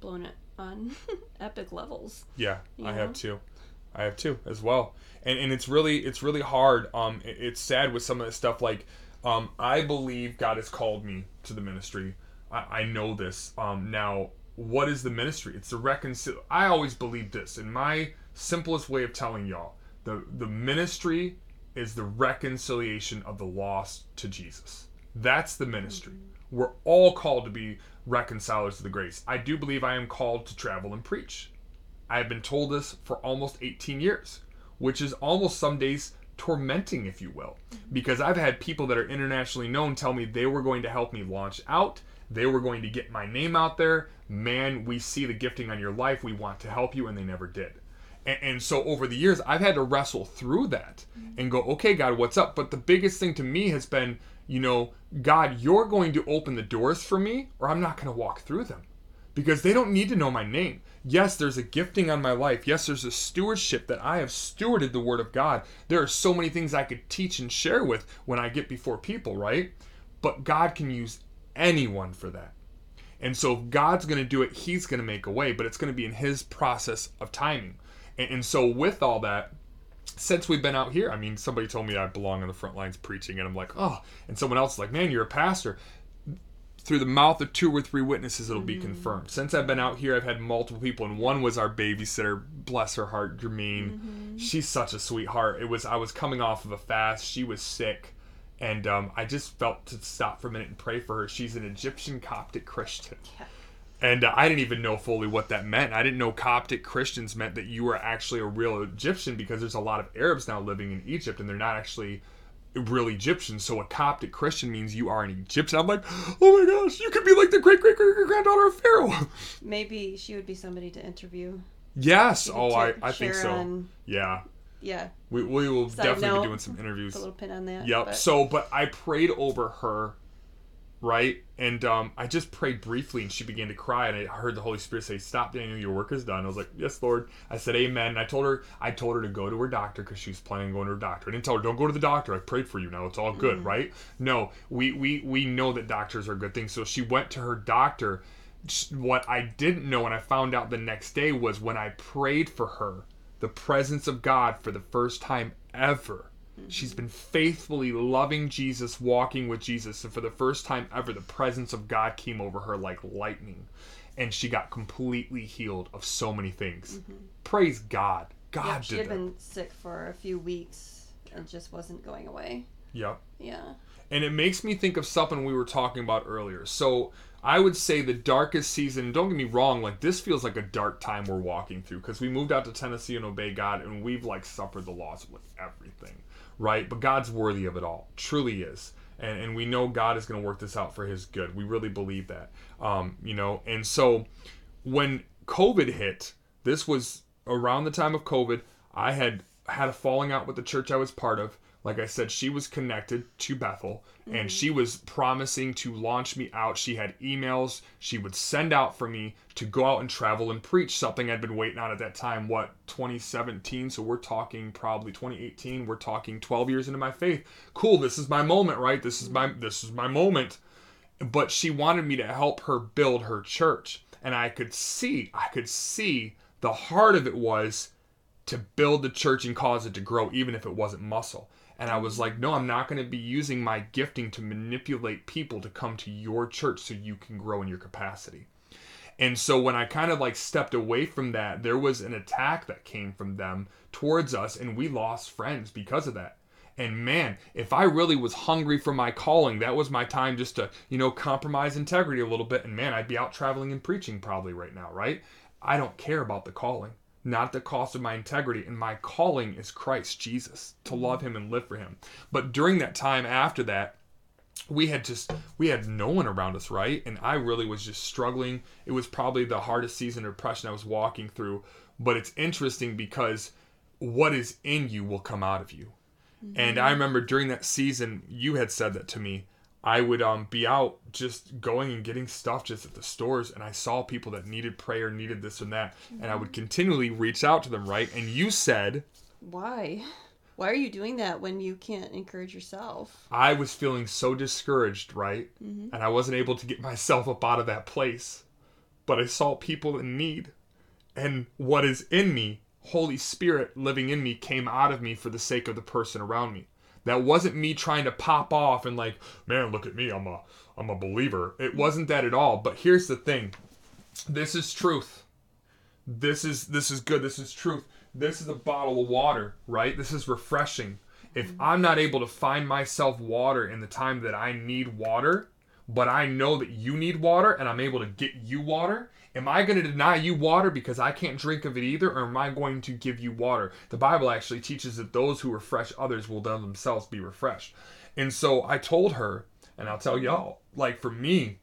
blown it on epic levels. Yeah, I have too, as well. And it's really hard. It's sad with some of the stuff. I believe God has called me to the ministry. I know this. Now... What is the ministry? It's the I always believe this. In my simplest way of telling y'all, the ministry is the reconciliation of the lost to Jesus. That's the ministry. Mm-hmm. We're all called to be reconcilers to the grace. I do believe I am called to travel and preach. I have been told this for almost 18 years, which is almost some days tormenting, if you will, because I've had people that are internationally known tell me they were going to help me launch out. They were going to get my name out there. Man, we see the gifting on your life. We want to help you. And they never did. And so over the years, I've had to wrestle through that and go, okay, God, what's up? But the biggest thing to me has been, God, you're going to open the doors for me, or I'm not going to walk through them, because they don't need to know my name. Yes, there's a gifting on my life. Yes, there's a stewardship that I have stewarded the word of God. There are so many things I could teach and share with when I get before people, right? But God can use anyone for that. And so if God's going to do it, he's going to make a way, but it's going to be in his process of timing. And so with all that, since we've been out here, somebody told me I belong on the front lines preaching, and I'm like, oh, and someone else is like, man, you're a pastor. Through the mouth of 2 or 3 witnesses, it'll be confirmed. Since I've been out here, I've had multiple people, and one was our babysitter, bless her heart, Jermaine. Mm-hmm. She's such a sweetheart. I was coming off of a fast. She was sick. And I just felt to stop for a minute and pray for her. She's an Egyptian Coptic Christian. Yeah. And I didn't even know fully what that meant. I didn't know Coptic Christians meant that you were actually a real Egyptian, because there's a lot of Arabs now living in Egypt, and they're not actually real Egyptians. So a Coptic Christian means you are an Egyptian. I'm like, oh my gosh, you could be like the great-great-great-granddaughter of Pharaoh. Maybe she would be somebody to interview. Yes. I think so. Yeah. Yeah. We will definitely be doing some interviews. Put a little pin on that. Yep. But I prayed over her, right? And I just prayed briefly, and she began to cry, and I heard the Holy Spirit say, "Stop, Daniel, your work is done." I was like, "Yes, Lord." I said, "Amen." And I told her to go to her doctor, because she was planning on going to her doctor. I didn't tell her, "Don't go to the doctor. I prayed for you. Now it's all good," right? No, we know that doctors are a good thing. So she went to her doctor. What I didn't know, and I found out the next day, was when I prayed for her, the presence of God for the first time ever. She's been faithfully loving Jesus, walking with Jesus. And for the first time ever, the presence of God came over her like lightning. And she got completely healed of so many things. Mm-hmm. Praise God. God did that. She had been sick for a few weeks and just wasn't going away. Yep. Yeah. And it makes me think of something we were talking about earlier. So I would say the darkest season, don't get me wrong, this feels like a dark time we're walking through, because we moved out to Tennessee and obey God, and we've suffered the loss of everything, right? But God's worthy of it all, truly is. And we know God is going to work this out for his good. We really believe that, And so when COVID hit, this was around the time of COVID, I had a falling out with the church I was part of. Like I said, she was connected to Bethel, and she was promising to launch me out. She had emails she would send out for me to go out and travel and preach, something I'd been waiting on at that time, 2017? So we're talking probably 2018. We're talking 12 years into my faith. Cool, this is my moment, right? This is my moment. But she wanted me to help her build her church. And I could see the heart of it was to build the church and cause it to grow, even if it wasn't muscle. And I was like, no, I'm not going to be using my gifting to manipulate people to come to your church so you can grow in your capacity. And so when I kind of stepped away from that, there was an attack that came from them towards us, and we lost friends because of that. And man, if I really was hungry for my calling, that was my time just to, compromise integrity a little bit. And man, I'd be out traveling and preaching probably right now, right? I don't care about the calling, not at the cost of my integrity. And my calling is Christ Jesus, to love him and live for him. But during that time after that, we had no one around us, right? And I really was just struggling. It was probably the hardest season of depression I was walking through. But it's interesting because what is in you will come out of you. Mm-hmm. And I remember during that season, you had said that to me. I would be out just going and getting stuff just at the stores, and I saw people that needed prayer, needed this and that, mm-hmm. and I would continually reach out to them, right? And you said, "Why? Why are you doing that when you can't encourage yourself?" I was feeling so discouraged, right? Mm-hmm. And I wasn't able to get myself up out of that place. But I saw people in need, and what is in me, Holy Spirit living in me, came out of me for the sake of the person around me. That wasn't me trying to pop off and like, man, look at me, I'm a believer. It wasn't that at all. But here's the thing. This is truth. This is good. This is truth. This is a bottle of water, right? This is refreshing. If I'm not able to find myself water in the time that I need water, but I know that you need water and I'm able to get you water, am I going to deny you water because I can't drink of it either, or am I going to give you water? The Bible actually teaches that those who refresh others will themselves be refreshed. And so I told her, and I'll tell y'all, like for me,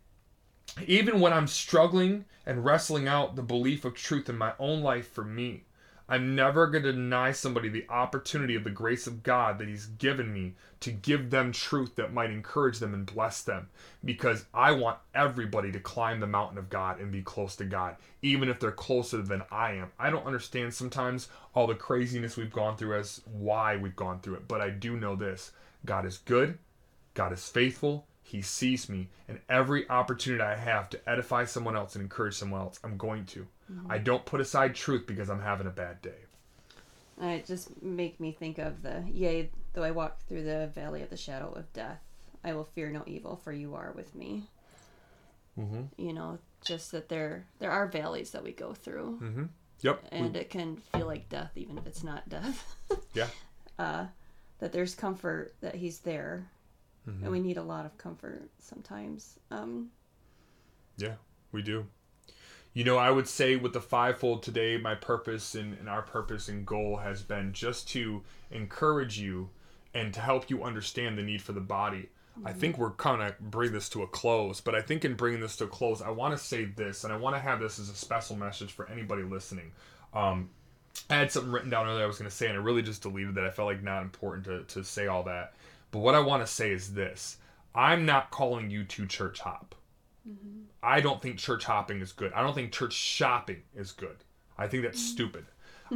even when I'm struggling and wrestling out the belief of truth in my own life for me, I'm never going to deny somebody the opportunity of the grace of God that he's given me to give them truth that might encourage them and bless them, because I want everybody to climb the mountain of God and be close to God, even if they're closer than I am. I don't understand sometimes all the craziness we've gone through as why we've gone through it, but I do know this. God is good. God is faithful. He sees me, and every opportunity I have to edify someone else and encourage someone else, I'm going to. Mm-hmm. I don't put aside truth because I'm having a bad day. It just make me think of the, yea, though I walk through the valley of the shadow of death, I will fear no evil, for you are with me. Mm-hmm. Just that there are valleys that we go through. Mm-hmm. Yep. And it can feel like death, even if it's not death. Yeah. That there's comfort, that he's there. Mm-hmm. And we need a lot of comfort sometimes. Yeah, we do. I would say with the fivefold today, my purpose and our purpose and goal has been just to encourage you and to help you understand the need for the body. Mm-hmm. I think we're kind of bring this to a close, but I think in bringing this to a close, I want to say this, and I want to have this as a special message for anybody listening. I had something written down earlier I was going to say, and I really just deleted that. I felt like not important to say all that. But what I want to say is this. I'm not calling you to church hop. Mm-hmm. I don't think church hopping is good. I don't think church shopping is good. I think that's stupid.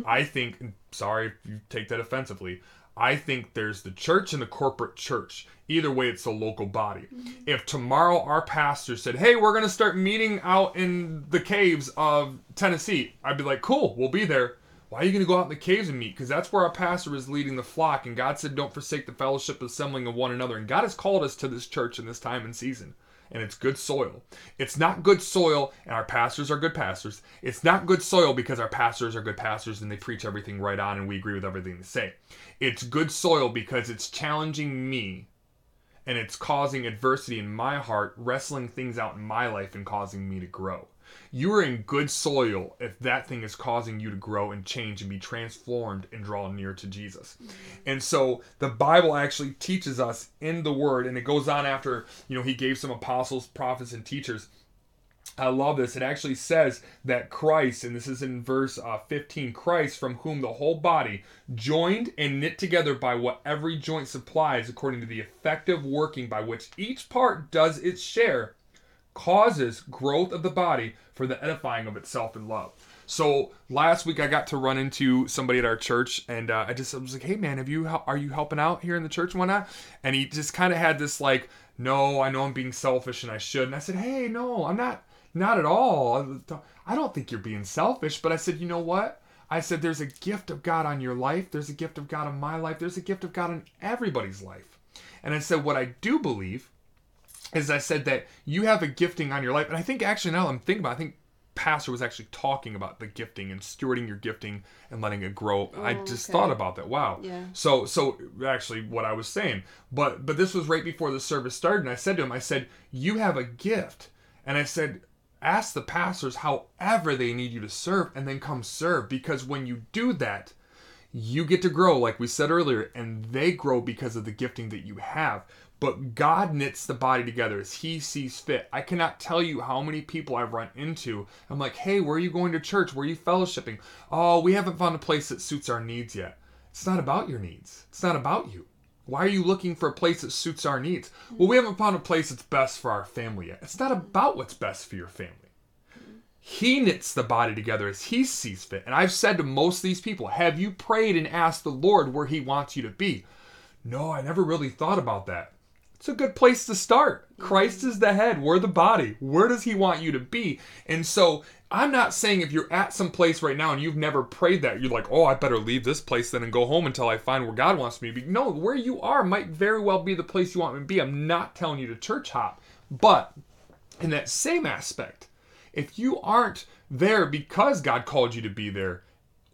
I think, sorry if you take that offensively, I think there's the church and the corporate church. Either way, it's a local body. Mm-hmm. If tomorrow our pastor said, hey, we're going to start meeting out in the caves of Tennessee, I'd be like, cool, we'll be there. Why are you going to go out in the caves and meet? Because that's where our pastor is leading the flock. And God said, don't forsake the fellowship assembling of one another. And God has called us to this church in this time and season. And it's good soil. It's not good soil, and our pastors are good pastors. It's not good soil because our pastors are good pastors and they preach everything right on and we agree with everything they say. It's good soil because it's challenging me and it's causing adversity in my heart, wrestling things out in my life and causing me to grow. You are in good soil if that thing is causing you to grow and change and be transformed and draw near to Jesus. And so the Bible actually teaches us in the Word, and it goes on after, he gave some apostles, prophets, and teachers. I love this. It actually says that Christ, and this is in verse 15, Christ, from whom the whole body, joined and knit together by what every joint supplies, according to the effective working by which each part does its share, causes growth of the body for the edifying of itself in love. So last week I got to run into somebody at our church, and I was like, hey man, are you helping out here in the church and whatnot? And he just kind of had this like, no, I know I'm being selfish and I should. And I said, hey, no, I'm not at all. I don't think you're being selfish. But I said, you know what? I said, there's a gift of God on your life. There's a gift of God on my life. There's a gift of God on everybody's life. And I said, what I do believe is I said that you have a gifting on your life. And I think actually now I'm thinking about it, I think pastor was actually talking about the gifting and stewarding your gifting and letting it grow. Oh, I just thought about that. Wow. Yeah. So actually what I was saying, but this was right before the service started. And I said to him, I said, you have a gift. And I said, ask the pastors however they need you to serve and then come serve. Because when you do that, you get to grow, like we said earlier, and they grow because of the gifting that you have. But God knits the body together as he sees fit. I cannot tell you how many people I've run into. I'm like, hey, where are you going to church? Where are you fellowshipping? Oh, we haven't found a place that suits our needs yet. It's not about your needs. It's not about you. Why are you looking for a place that suits our needs? Well, we haven't found a place that's best for our family yet. It's not about what's best for your family. He knits the body together as he sees fit. And I've said to most of these people, have you prayed and asked the Lord where he wants you to be? No, I never really thought about that. It's a good place to start. Christ is the head. We're the body. Where does he want you to be? And so I'm not saying if you're at some place right now and you've never prayed that, you're like, oh, I better leave this place then and go home until I find where God wants me to be. No, where you are might very well be the place you want me to be. I'm not telling you to church hop. But in that same aspect, if you aren't there because God called you to be there,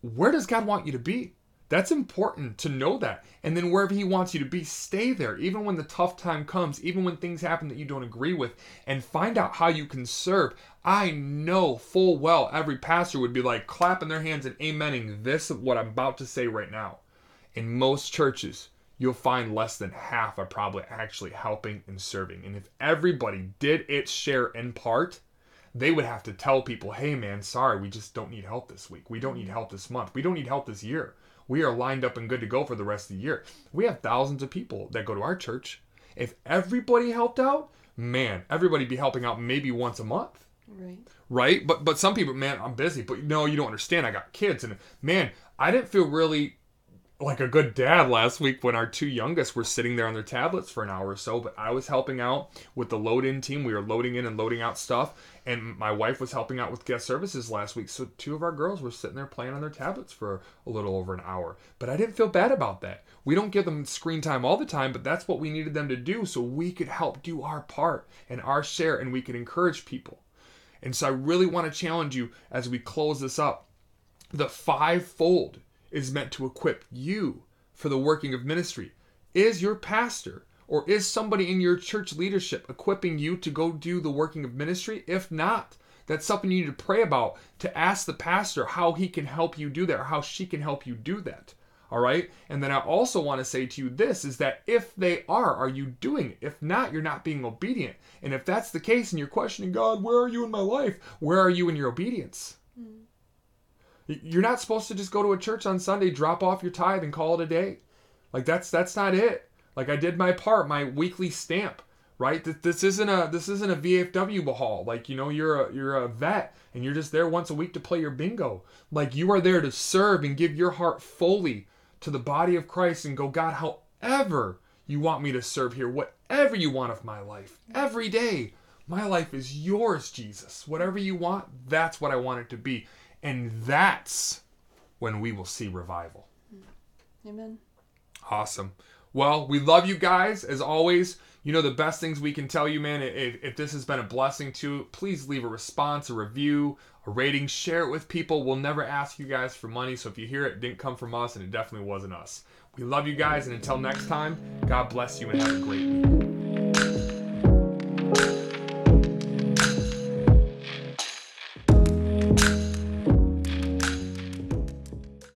where does God want you to be? That's important to know that. And then wherever he wants you to be, stay there. Even when the tough time comes, even when things happen that you don't agree with, and find out how you can serve. I know full well every pastor would be like clapping their hands and amening this, what I'm about to say right now. In most churches, you'll find less than half are probably actually helping and serving. And if everybody did its share in part, they would have to tell people, hey man, sorry, we just don't need help this week. We don't need help this month. We don't need help this year. We are lined up and good to go for the rest of the year. We have thousands of people that go to our church. If everybody helped out, man, everybody would be helping out maybe once a month. Right? But some people, man, I'm busy. But no, you don't understand. I got kids. And man, I didn't feel really like a good dad last week when our two youngest were sitting there on their tablets for an hour or so. But I was helping out with the load-in team. We were loading in and loading out stuff. And my wife was helping out with guest services last week. So two of our girls were sitting there playing on their tablets for a little over an hour. But I didn't feel bad about that. We don't give them screen time all the time, but that's what we needed them to do so we could help do our part and our share and we could encourage people. And so I really want to challenge you as we close this up. The fivefold is meant to equip you for the working of ministry. Is your pastor or is somebody in your church leadership equipping you to go do the working of ministry? If not, that's something you need to pray about, to ask the pastor how he can help you do that or how she can help you do that. All right. And then I also want to say to you this is that if they are you doing it? If not, you're not being obedient. And if that's the case and you're questioning God, where are you in my life? Where are you in your obedience? You're not supposed to just go to a church on Sunday, drop off your tithe and call it a day. Like that's not it. Like I did my part, my weekly stamp, right? This isn't a VFW haul. Like, you know, you're a vet and you're just there once a week to play your bingo. Like you are there to serve and give your heart fully to the body of Christ and go, God, however you want me to serve here, whatever you want of my life, every day, my life is yours, Jesus. Whatever you want, that's what I want it to be. And that's when we will see revival. Amen. Awesome. Well, we love you guys. As always, you know the best things we can tell you, man. If this has been a blessing to you, please leave a response, a review, a rating. Share it with people. We'll never ask you guys for money. So if you hear it didn't come from us, and it definitely wasn't us. We love you guys. And until next time, God bless you and have a great week.